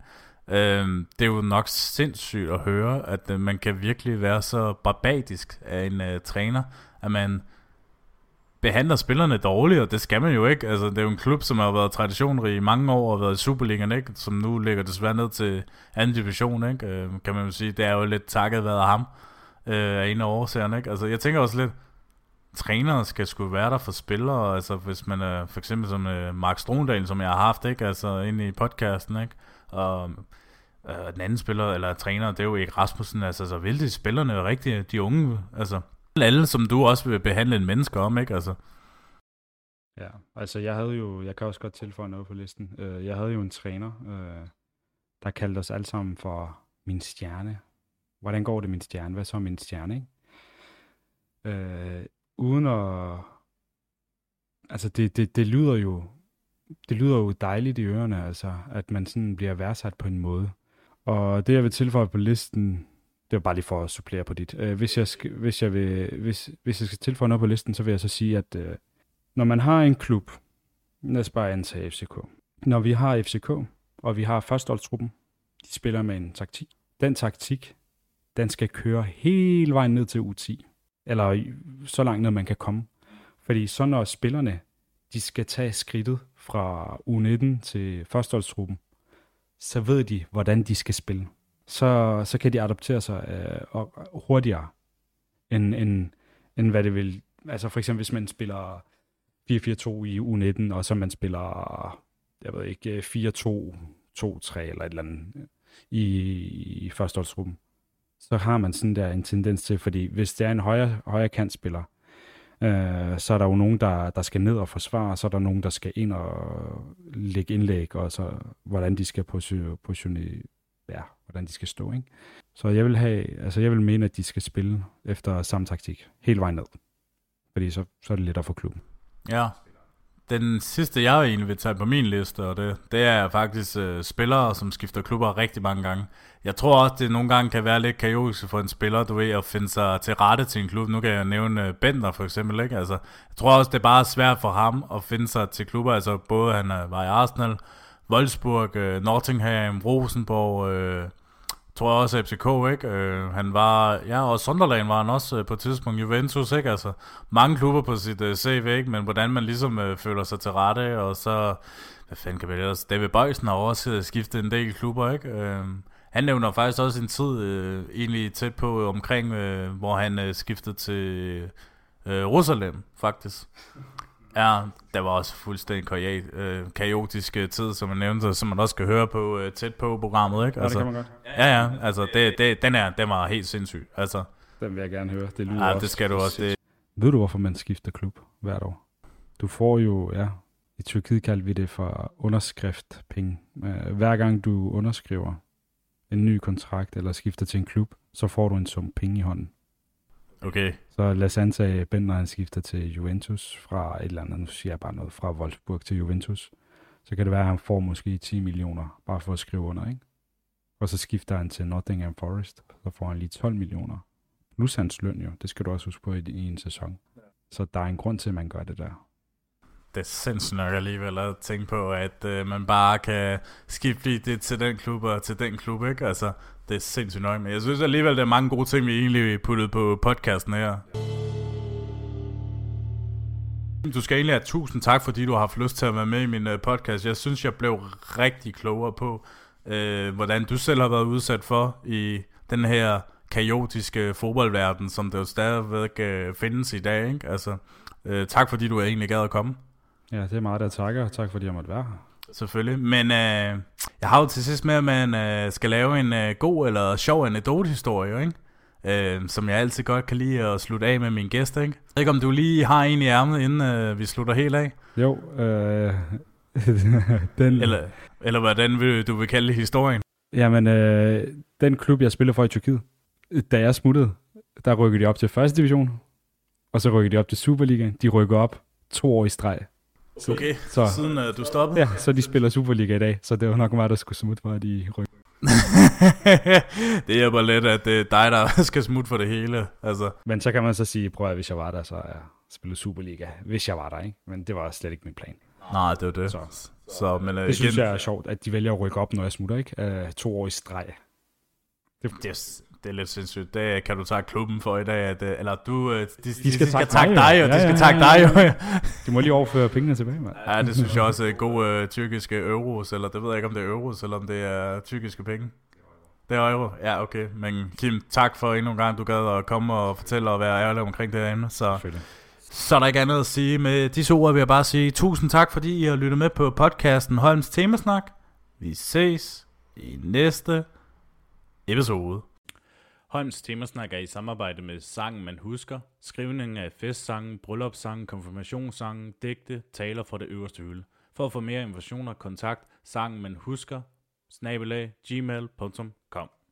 Øhm, det er jo nok sindssygt at høre, at øh, man kan virkelig være så barbatisk af en øh, træner, at man behandler spillerne dårligt, og det skal man jo ikke. Altså, det er jo en klub, som har været traditionrig i mange år, og været i Superligaen, ikke? Som nu ligger desværre ned til anden division, ikke? Øhm, kan man jo sige, det er jo lidt takket været af ham, øh, af en af årsagerne, ikke? Altså, jeg tænker også lidt, trænere skal sgu være der for spillere, altså hvis man er, for eksempel som øh, Mark Strondalen, som jeg har haft, ikke, altså inde i podcasten, ikke, og øh, den anden spiller, eller træner, det er jo ikke Rasmussen, altså så vil de spillerne jo rigtigt, de unge, altså alle, som du også vil behandle en menneske om, ikke, altså. Ja, altså jeg havde jo, jeg kan også godt tilføje noget på listen, uh, jeg havde jo en træner, uh, der kaldte os alle sammen for min stjerne. Hvordan går det min stjerne? Hvad så min stjerne, ikke? Øh, uden at... Altså, det, det, det lyder jo... Det lyder jo dejligt i ørerne, altså, at man sådan bliver værdsat på en måde. Og det, jeg vil tilføje på listen, det var bare lige for at supplere på dit. Øh, hvis, jeg skal, hvis, jeg vil, hvis, hvis jeg skal tilføje noget på listen, så vil jeg så sige, at øh, når man har en klub, lad os bare antage F C K. Når vi har F C K, og vi har førsteholdstruppen, de spiller med en taktik. Den taktik, den skal køre hele vejen ned til U ti, eller så langt ned, man kan komme. Fordi så når spillerne, de skal tage skridtet fra U nitten til førsteholdstruppen, så ved de, hvordan de skal spille. Så, så kan de adoptere sig øh, hurtigere, end, end, end hvad det vil. Altså for eksempel, hvis man spiller fire fire to i U nitten, og så man spiller, jeg ved ikke, fire to to tre eller et eller andet i, i førsteholdstruppen, så har man sådan der en tendens til, fordi hvis det er en højre, højre kantspiller, øh, så er der jo nogen, der, der skal ned og forsvare, så er der nogen, der skal ind og lægge indlæg, og så hvordan de skal positionere, ja, hvordan de skal stå, ikke? Så jeg vil have, altså jeg vil mene, at de skal spille efter samme taktik, hele vejen ned, fordi så, så er det lettere for klubben. Ja, den sidste, jeg egentlig vil tage på min liste, og det, det er faktisk øh, spillere, som skifter klubber rigtig mange gange. Jeg tror også, det nogle gange kan være lidt kaotisk for en spiller, du ved, at finde sig til rette til en klub. Nu kan jeg nævne Bender for eksempel, ikke? Altså, jeg tror også, det er bare svært for ham at finde sig til klubber, altså både han var i Arsenal, Wolfsburg, øh, Nottingham, Rosenborg, øh, tror jeg også F C K, ikke? Øh, han var, ja, og Sunderland var han også øh, på et tidspunkt, Juventus, ikke? Altså, mange klubber på sit øh, C V, ikke? Men hvordan man ligesom øh, føler sig til rette, og så, hvad fanden kan vi ellers? David Bøjsen har også skiftet en del klubber, ikke? Øh, han nævner faktisk også en tid, øh, egentlig tæt på øh, omkring, øh, hvor han øh, skiftede til øh, Jerusalem, faktisk. Ja, der var også fuldstændig kaotisk tid, som man nævnte, som man også skal høre på tæt på programmet, ikke? Altså, ja, det kan man godt. Ja, ja, altså det, det, den her, den var helt sindssyg, altså. Den vil jeg gerne høre, det lyder ja, også. Det skal du også. Det. Ved du, hvorfor man skifter klub hvert år? Du får jo, ja, i Tyrkiet kaldte vi det for underskriftpenge. Hver gang du underskriver en ny kontrakt eller skifter til en klub, så får du en sum penge i hånden. Okay. Så lad os antage, at Bender han skifter til Juventus fra et eller andet, nu siger jeg bare noget, fra Wolfsburg til Juventus. Så kan det være, at han får måske ti millioner, bare for at skrive under, ikke? Og så skifter han til Nottingham Forest, så får han lige tolv millioner. Plus hans løn jo, det skal du også huske på i, i en sæson. Så der er en grund til, at man gør det der. Det er sindssygt nok alligevel at tænke på, at øh, man bare kan skifte det til den klub og til den klub, ikke? Altså, det er sindssygt nok. Men jeg synes alligevel, der er mange gode ting, vi egentlig puttede på podcasten her. Du skal egentlig have tusind tak, fordi du har haft lyst til at være med i min podcast. Jeg synes, jeg blev rigtig klogere på, øh, hvordan du selv har været udsat for i den her kaotiske fodboldverden, som der jo stadigvæk øh, findes i dag, ikke? Altså, øh, tak fordi du egentlig gad at komme. Ja, det er meget, der takker. Tak fordi jeg måtte være her. Selvfølgelig, men øh, jeg har jo til sidst med, at man øh, skal lave en øh, god eller sjov anekdotehistorie, ikke? Øh, som jeg altid godt kan lide at slutte af med mine gæster, ikke? Jeg ved ikke, om du lige har en i ærmet, inden øh, vi slutter helt af? Jo, øh, den... Eller, eller hvordan vil, du vil kalde historien? Jamen, øh, den klub, jeg spillede for i Tyrkiet, da jeg smuttede, der rykkede de op til første division, og så rykkede de op til Superligaen. De rykkede op to år i streg. Så, okay, så, siden uh, du stoppede? Ja, så de spiller Superliga i dag, så det var nok mig, der skulle smutte for, at de rykker. Det hjælper lidt, at det er dig, der skal smutte for det hele. Altså. Men så kan man så sige, prøv at hvis jeg var der, så jeg spillede Superliga, hvis jeg var der, ikke? Men det var slet ikke min plan. Nej, det var det. Så, så, så, men, uh, det igen... synes jeg er sjovt, at de vælger at rykke op, når jeg smutter, ikke? Uh, to år i streg. Det... Yes. Det er lidt sindssygt. Det kan du takke klubben for i dag. At, eller du, de, de, de skal takke dig, og de skal takke dig. De må lige overføre pengene tilbage, mand. Ja, det synes jeg også er gode uh, tyrkiske euros, eller det ved jeg ikke, om det er euros, eller om det er tyrkiske penge. Det er euro. Ja, okay. Men Kim, tak for endnu en gang, du gad at komme og fortælle og være ærlig omkring det her emne. Så, så er der ikke andet at sige. Med disse ord vil jeg bare sige tusind tak, fordi I har lyttet med på podcasten Holms Temasnak. Vi ses i næste episode. Holms Temasnak er i samarbejde med Sangen man husker, skrivningen af festsangen, bryllupssangen, konfirmationssangen, digte, taler fra det øverste hylde. For at få mere informationer, kontakt sangenmanhusker snabel-a gmail punktum com.